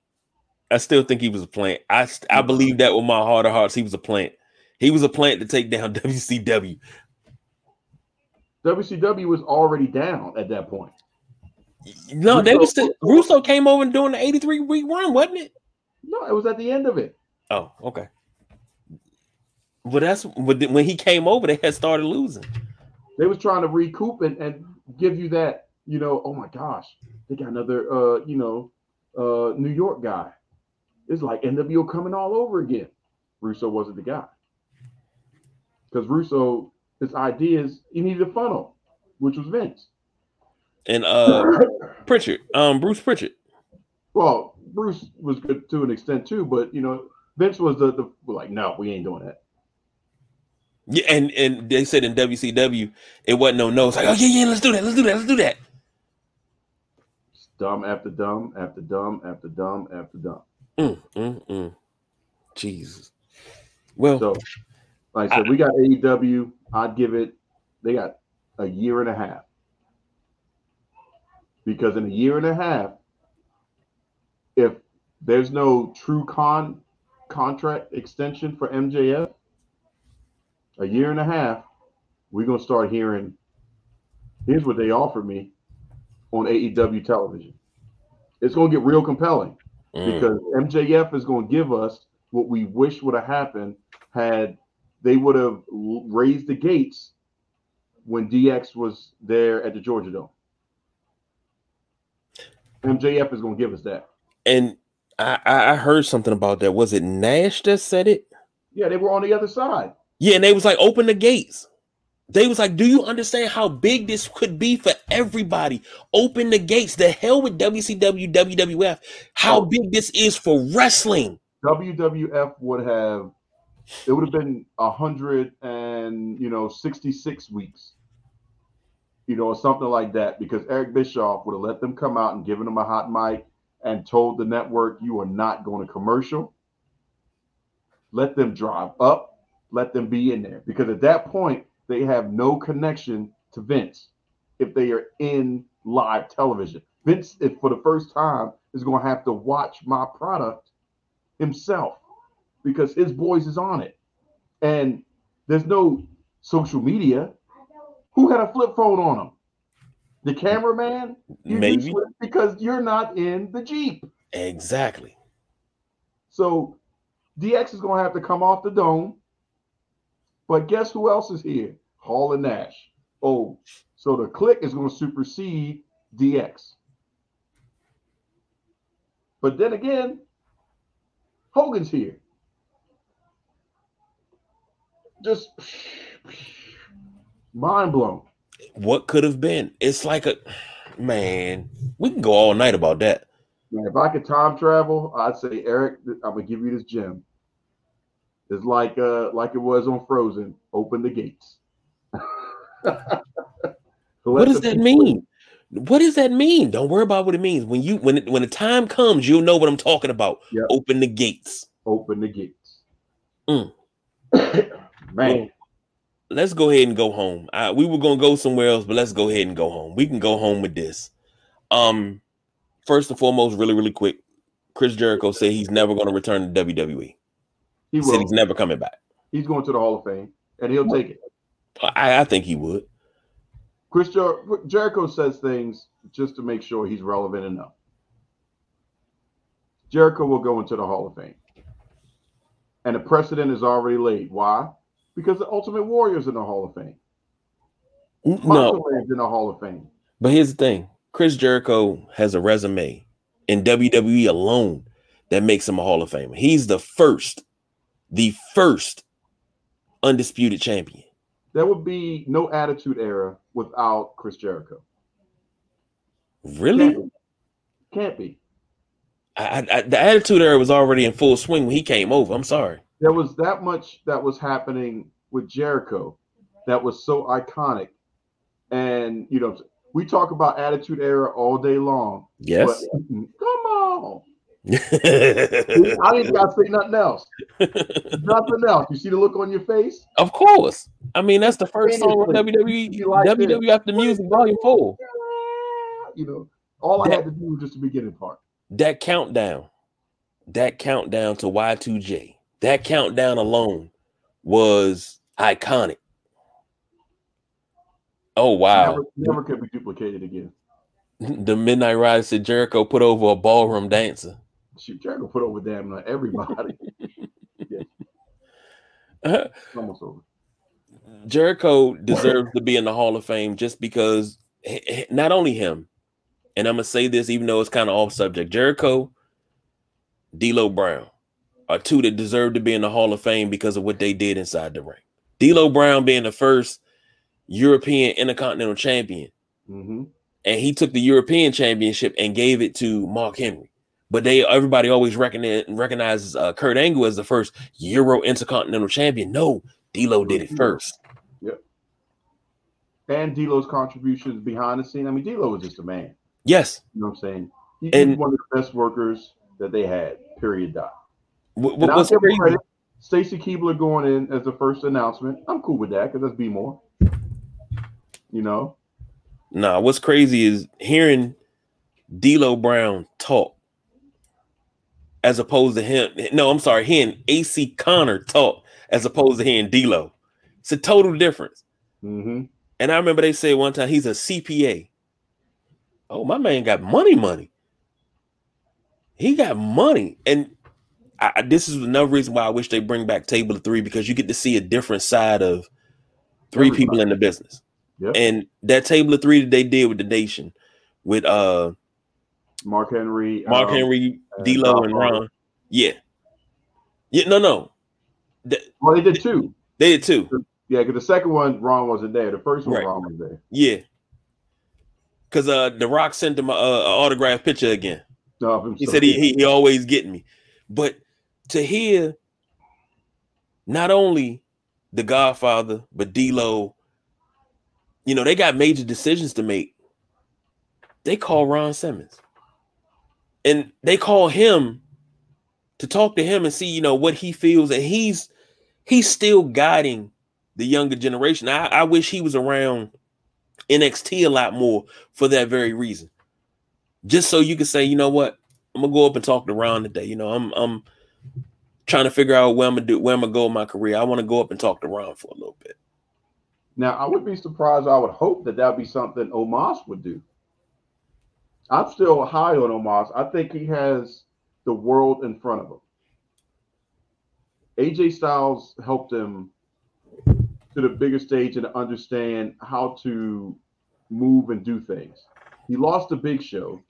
I still think he was a plant. I believe that with my heart of hearts, he was a plant. He was a plant to take down WCW. WCW was already down at that point. No, Russo, they were still. Russo came over and doing the 83-week run, wasn't it? No, it was at the end of it. Oh, okay. But that's when he came over, they had started losing. They was trying to recoup and give you that, you know, oh my gosh, they got another, you know, New York guy. It's like NWO coming all over again. Russo wasn't the guy. Because Russo, his ideas, he needed a funnel, which was Vince. And Pritchard, Bruce Pritchard. Well, Bruce was good to an extent too, but you know, Vince was the like, no, we ain't doing that. Yeah, and they said in WCW, it wasn't no. It's like, oh yeah, let's do that. It's dumb after dumb after dumb after dumb after dumb. Jesus. Well. So, Like I said, we got AEW. I'd give it, they got a year and a half. Because in a year and a half, if there's no true contract extension for MJF, a year and a half, we're going to start hearing, here's what they offered me on AEW television. It's going to get real compelling because MJF is going to give us what we wish would have happened had they would have raised the gates when DX was there at the Georgia Dome. MJF is going to give us that. And I heard something about that. Was it Nash that said it? Yeah, they were on the other side. Yeah, and they was like, open the gates. They was like, do you understand how big this could be for everybody? Open the gates. The hell with WCW, WWF. How big this is for wrestling. WWF would have, it would have been 166 weeks. You know, something like that, because Eric Bischoff would have let them come out and given them a hot mic and told the network, you are not going to commercial. Let them drive up. Let them be in there. Because at that point, they have no connection to Vince if they are in live television. Vince, if for the first time, is going to have to watch my product himself because his boys is on it. And there's no social media. Who had a flip phone on him? The cameraman? Maybe. Because you're not in the Jeep. Exactly. So DX is going to have to come off the dome. But guess who else is here? Hall and Nash. Oh, so the click is going to supersede DX. But then again, Hogan's here. Just... mind blown. What could have been? It's like a man. We can go all night about that. Man, if I could time travel, I'd say, Eric, I'm gonna give you this gem. It's like it was on Frozen. Open the gates. What does that mean? What does that mean? Don't worry about what it means. When the time comes, you'll know what I'm talking about. Yep. Open the gates. Open the gates. Man. Well, let's go ahead and go home. We were going to go somewhere else, but let's go ahead and go home. We can go home with this. First and foremost, really, really quick, Chris Jericho said he's never going to return to WWE. He said he's never coming back. He's going to the Hall of Fame, and he'll take it. I think he would. Chris Jericho says things just to make sure he's relevant enough. Jericho will go into the Hall of Fame. And the precedent is already laid. Why? Because the Ultimate Warrior's in the Hall of Fame. No. In the Hall of Fame. But here's the thing. Chris Jericho has a resume in WWE alone that makes him a Hall of Famer. He's the first undisputed champion. There would be no Attitude Era without Chris Jericho. Really? Can't be. The Attitude Era was already in full swing when he came over. I'm sorry. There was that much that was happening with Jericho that was so iconic. And, you know, we talk about Attitude Era all day long. Yes. But, come on. I didn't got to say nothing else. Nothing else. You see the look on your face? Of course. I mean, that's the first song on WWE, like WWF The Music, Volume 4. You know, all I had to do was just the beginning part. That countdown to Y2J. That countdown alone was iconic. Oh, wow. Never could be duplicated again. The Midnight Rider said Jericho put over a ballroom dancer. Shoot, Jericho put over damn everybody. Yeah. Almost over. Jericho deserves to be in the Hall of Fame just because not only him, and I'm going to say this even though it's kind of off subject, Jericho, D'Lo Brown. Are two that deserve to be in the Hall of Fame because of what they did inside the ring. D'Lo Brown being the first European Intercontinental Champion. Mm-hmm. And he took the European Championship and gave it to Mark Henry. But everybody always recognizes Kurt Angle as the first Euro Intercontinental Champion. No, D'Lo did it first. Yep. And D'Lo's contributions behind the scene. I mean, D'Lo was just a man. Yes. You know what I'm saying? He's one of the best workers that they had, period. What was crazy? Credit Stacy Keibler going in as the first announcement. I'm cool with that because that's B More. You know? Nah, what's crazy is hearing D'Lo Brown talk as opposed to him. No, I'm sorry, hearing AC Connor talk as opposed to hearing D'Lo. It's a total difference. Mm-hmm. And I remember they said one time he's a CPA. Oh, my man got money. He got money. And this is another reason why I wish they bring back Table of Three, because you get to see a different side of three people in the business. Yep. And that Table of Three that they did with the Nation, with Mark Henry, D'Lo, and Ron. Yeah. No. They did two. Yeah, because the second one, Ron wasn't there. The first one, Ron was there. Yeah. Because The Rock sent him an autographed picture again. No, he said he always getting me. But to hear not only The Godfather, but D'Lo, you know, they got major decisions to make. They call Ron Simmons. And they call him to talk to him and see, you know, what he feels. And he's still guiding the younger generation. I wish he was around NXT a lot more for that very reason. Just so you can say, you know what? I'm gonna go up and talk to Ron today. You know, I'm trying to figure out where I'm gonna go in my career. I want to go up and talk to Ron for a little bit. Now, I would be surprised. I would hope that would be something Omos would do. I'm still high on Omos. I think he has the world in front of him. AJ Styles helped him to the bigger stage and understand how to move and do things. He lost the Big Show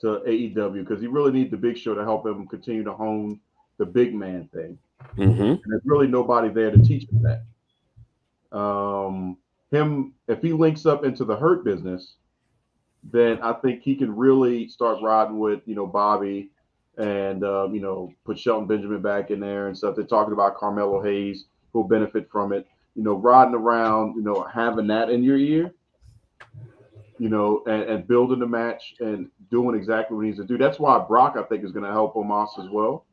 to AEW because he really needed the Big Show to help him continue to hone the big man thing. Mm-hmm. And there's really nobody there to teach him that. Him, if he links up into the Hurt business, then I think he can really start riding with, you know, Bobby and, you know, put Shelton Benjamin back in there and stuff. They're talking about Carmelo Hayes, who'll benefit from it. You know, riding around, you know, having that in your ear, you know, and building the match and doing exactly what he needs to do. That's why Brock, I think, is going to help Omos as well,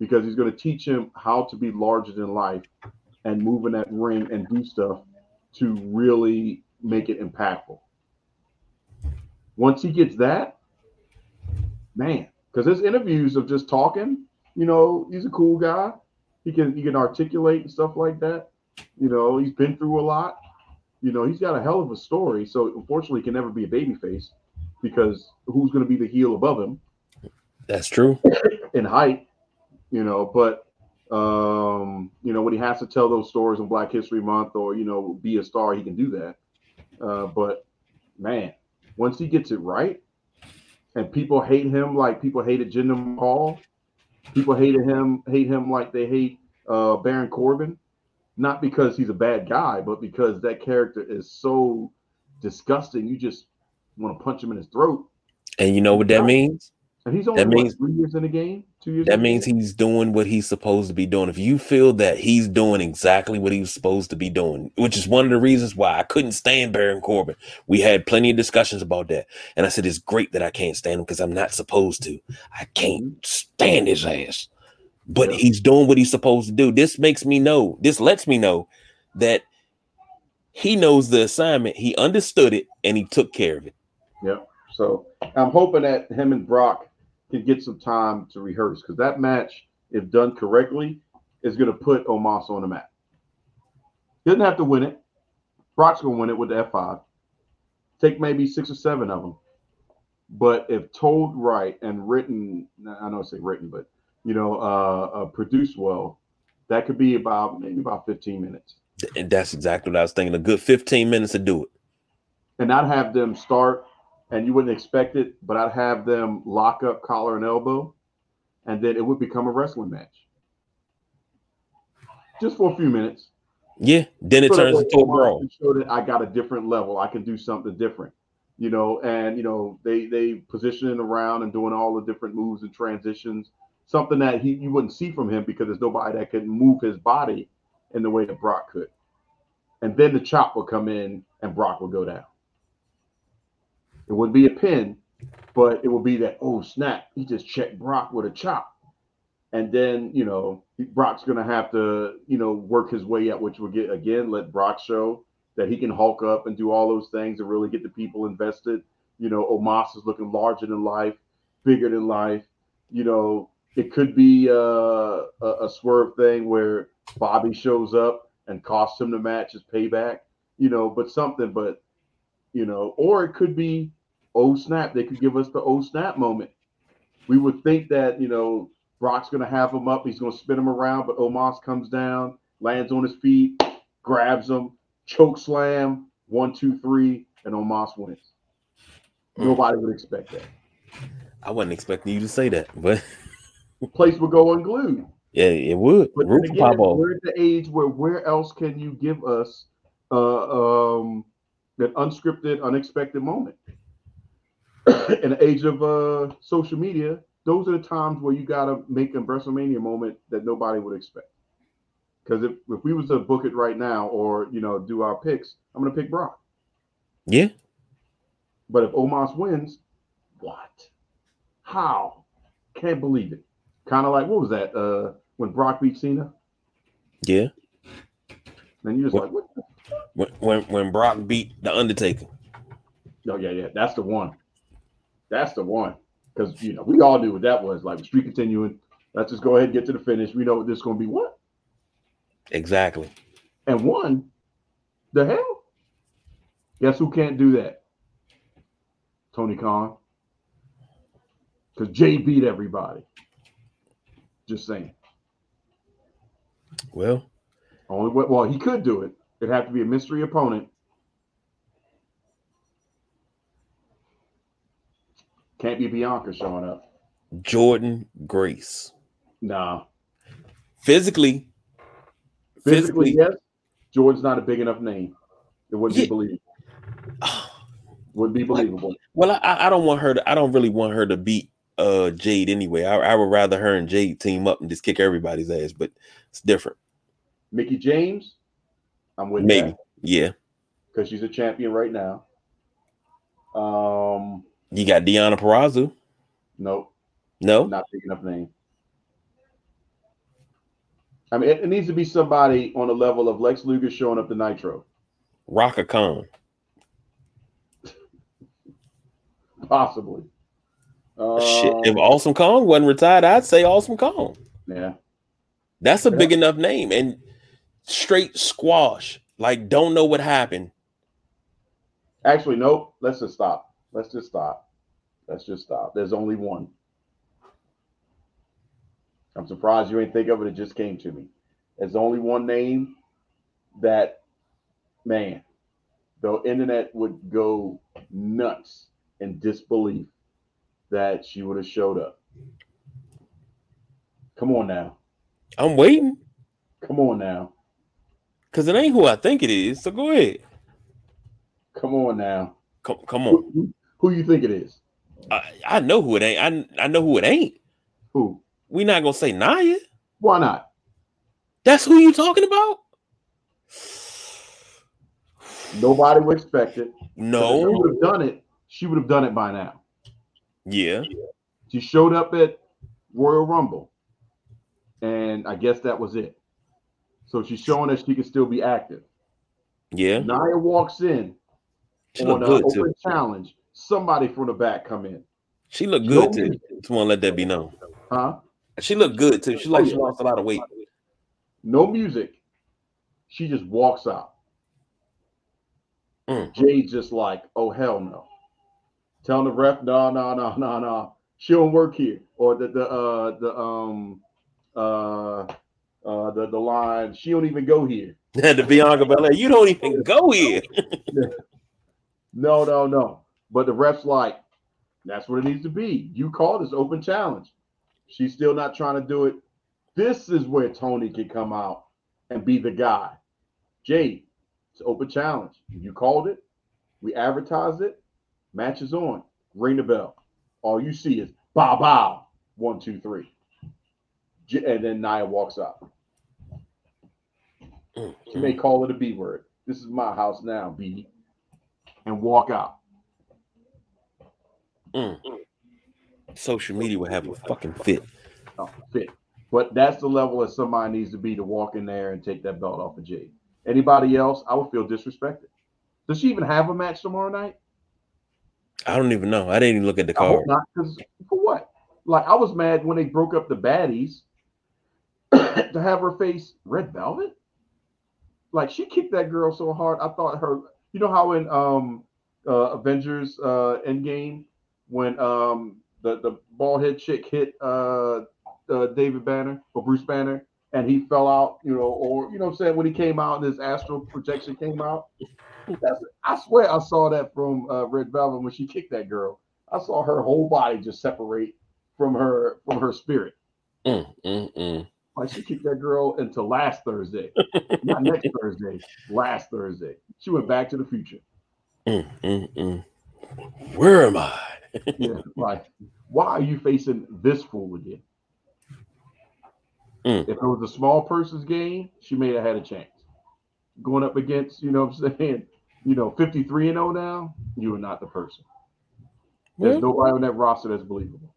because he's going to teach him how to be larger than life and move in that ring and do stuff to really make it impactful. Once he gets that, man, because his interviews of just talking, you know, he's a cool guy. He can articulate and stuff like that. You know, he's been through a lot. You know, he's got a hell of a story. So, unfortunately, he can never be a babyface because who's going to be the heel above him? That's true. In height, you know. But, you know, when he has to tell those stories on Black History Month or, you know, be a star, he can do that. But, man, once he gets it right and people hate him like people hated Jinder Mahal, people hate him like they hate Baron Corbin. Not because he's a bad guy, but because that character is so disgusting, you just want to punch him in his throat. And you know what that means? And he's only 3 years in the game, 2 years. That means he's doing what he's supposed to be doing. If you feel that he's doing exactly what he was supposed to be doing, which is one of the reasons why I couldn't stand Baron Corbin. We had plenty of discussions about that. And I said, it's great that I can't stand him because I'm not supposed to. I can't stand his ass. But he's doing what he's supposed to do. This lets me know that he knows the assignment. He understood it and he took care of it. Yeah. So I'm hoping that him and Brock can get some time to rehearse, because that match, if done correctly, is going to put Omos on the map. He doesn't have to win it. Brock's going to win it with the F5. Take maybe 6 or 7 of them. But if told right and written, I don't say written, but you know, produced well, that could be about 15 minutes. And that's exactly what I was thinking. A good 15 minutes to do it. And I'd have them start, and you wouldn't expect it, but I'd have them lock up collar and elbow, and then it would become a wrestling match. Just for a few minutes. Yeah, then it turns into a brawl. Show that I got a different level. I can do something different. You know, and, you know, they positioning around and doing all the different moves and transitions. Something that you wouldn't see from him because there's nobody that can move his body in the way that Brock could. And then the chop will come in and Brock will go down. It wouldn't be a pin, but it would be that, oh, snap, he just checked Brock with a chop. And then, you know, Brock's going to have to, you know, work his way out, which will get, again, let Brock show that he can hulk up and do all those things and really get the people invested. You know, Omos is looking larger than life, bigger than life. You know, it could be a swerve thing where Bobby shows up and costs him the match as payback, you know, but something, but, you know, or it could be, oh, snap, they could give us the oh, snap moment. We would think that, you know, Brock's going to have him up. He's going to spin him around, but Omos comes down, lands on his feet, grabs him, choke slam, 1, 2, 3, and Omos wins. Nobody would expect that. I wasn't expecting you to say that, but the place would go unglued. Yeah, it would. But again, we're at the age where else can you give us an unscripted, unexpected moment? In the age of social media, those are the times where you got to make a WrestleMania moment that nobody would expect. Because if we was to book it right now or, you know, do our picks, I'm going to pick Brock. Yeah. But if Omos wins, what? How? Can't believe it. Kind of like, what was that, when Brock beat Cena? Yeah. Then you're just like, what the? When Brock beat The Undertaker. Oh, yeah. That's the one. That's the one. Because, you know, we all knew what that was. Like, streak continuing. Let's just go ahead and get to the finish. We know what this is going to be. What? Exactly. And one, the hell? Guess who can't do that? Tony Khan. Because Jay beat everybody. Just saying. Well. Only way, well, he could do it. It'd have to be a mystery opponent. Can't be Bianca showing up. Jordan Grace. Nah. Physically, yes. Jordan's not a big enough name. It wouldn't be believable. Would be believable. Like, well, I don't want her to. I don't really want her to beat Jade anyway. I would rather her and Jade team up and just kick everybody's ass. But it's different. Mickie James, I'm with maybe that. Yeah, because she's a champion right now. You got Deonna Purrazzo. No, not big enough name. I mean, it needs to be somebody on the level of Lex Luger showing up to Nitro. Raka Khan. Possibly. Shit. If Awesome Kong wasn't retired, I'd say Awesome Kong. Yeah. That's a big enough name. And straight squash. Like, don't know what happened. Actually, nope. Let's just stop. There's only one. I'm surprised you ain't think of it. It just came to me. There's only one name that, man, the internet would go nuts in disbelief that she would have showed up. Come on now. I'm waiting. Come on now. Because it ain't who I think it is, so go ahead. Come on now. Come on. Who you think it is? I know who it ain't. I know who it ain't. Who? We not going to say Nia. Why not? That's who you talking about? Nobody would expect it. No. If she would have done it, she would have done it by now. Yeah. She showed up at Royal Rumble, and I guess that was it. So she's showing that she can still be active. Yeah. Nia walks in on an open challenge. Somebody from the back come in. She looked good, too. Just want to let that be known. Huh? She looked good, too. She lost a lot of weight. No music. She just walks out. Jade's just like, oh, hell no. Telling the ref, no. She don't work here. Or the line, she don't even go here. The Bianca Belair, you don't even go here. No. But the ref's like, that's what it needs to be. You call this open challenge. She's still not trying to do it. This is where Tony can come out and be the guy. Jade. It's an open challenge. You called it. We advertised it. Match is on. Ring the bell. All you see is bow. 1, 2, 3. And then Nia walks out. She may call it a B word. This is my house now, B. And walk out. Social media would have a fucking fit. Oh, fit. But that's the level that somebody needs to be to walk in there and take that belt off of Jade. Anybody else, I would feel disrespected. Does she even have a match tomorrow night? I don't even know. I didn't even look at the card. I hope not, 'cause for what? Like, I was mad when they broke up the baddies to have her face Red Velvet. Like, she kicked that girl so hard. I thought her, you know how in Avengers Endgame, when the bald head chick hit David Banner or Bruce Banner and he fell out, you know, or, you know what I'm saying, when he came out and his astral projection came out. I swear I saw that from Red Velvet when she kicked that girl. I saw her whole body just separate from her spirit. Like, she kicked that girl into last Thursday. Not next Thursday, last Thursday. She went back to the future. Where am I? Yeah, like, why are you facing this fool again? If it was a small person's game, she may have had a chance. Going up against, you know what I'm saying, you know, 53-0 now, you are not the person. There's nobody on that roster that's believable.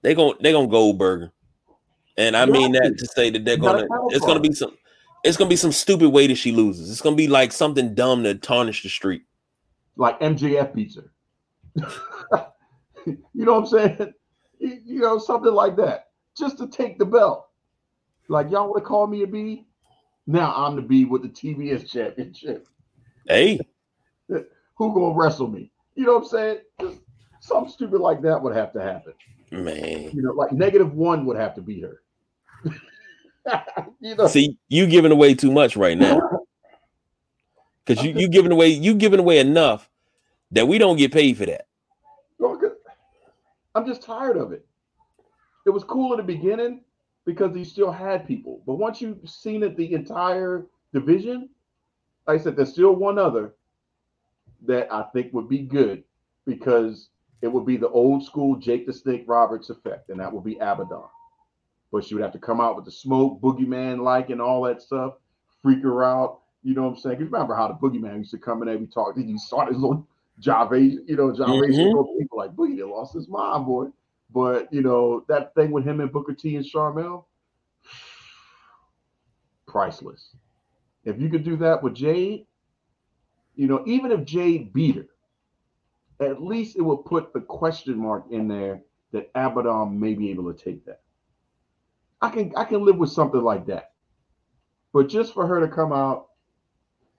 They're gonna Goldberg. And I mean that to say that it's gonna be some stupid way that she loses. It's gonna be like something dumb to tarnish the streak. Like MJF beats her. You know what I'm saying? You know, something like that. Just to take the belt. Like, y'all want to call me a B? Now I'm the B with the TBS championship. Hey. Who gonna wrestle me? You know what I'm saying? Just something stupid like that would have to happen. Man. You know, like -1 would have to be her. You know? See, you giving away too much right now. Because you giving away enough that we don't get paid for that. I'm just tired of it. It was cool in the beginning because you still had people. But once you've seen it, the entire division, like I said, there's still one other that I think would be good because it would be the old school Jake the Snake Roberts effect, and that would be Abaddon. But she would have to come out with the smoke, boogeyman-like and all that stuff, freak her out. You know what I'm saying? Because remember how the boogeyman used to come in and we talked. You saw this little Javation, you know, people like, Boogie, they lost his mind, boy. But, you know, that thing with him and Booker T and Sharmell, priceless. If you could do that with Jade, you know, even if Jade beat her, at least it would put the question mark in there that Abaddon may be able to take that. I can live with something like that. But just for her to come out,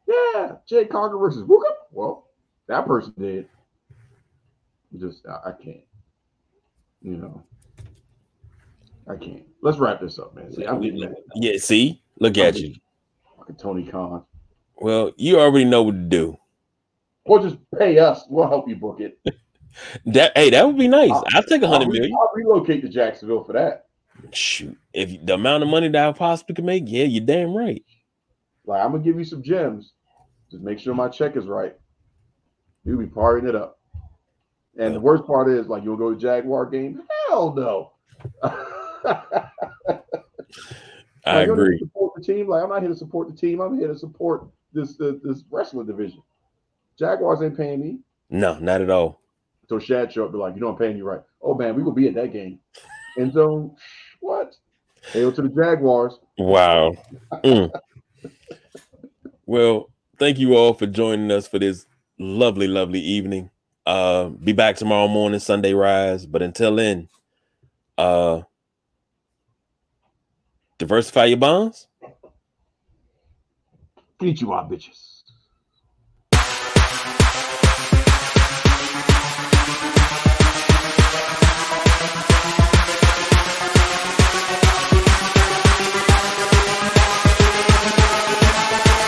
yeah, Jade Cargill versus Wooka, well, that person did. Just, I can't. You know, I can't. Let's wrap this up, man. See, I'm getting that. Yeah, see? Look at you. Fucking Tony Khan. Well, you already know what to do. Or just pay us. We'll help you book it. That would be nice. I'll take $100 million. I'll relocate to Jacksonville for that. Shoot. If the amount of money that I possibly could make, yeah, you're damn right. Like, I'm going to give you some gems. Just make sure my check is right. You'll be partying it up. And the worst part is, like, you'll go to Jaguar game? Hell no. I agree. Support the team? Like, I'm not here to support the team. I'm here to support this wrestling division. Jaguars ain't paying me. No, not at all. So Shad show up be like, you know I'm paying you right. Oh, man, we will be in that game. And so, what? Hail to the Jaguars. Wow. Well, thank you all for joining us for this lovely, lovely evening. Be back tomorrow morning, Sunday Rise. But until then, diversify your bonds. Get you our bitches.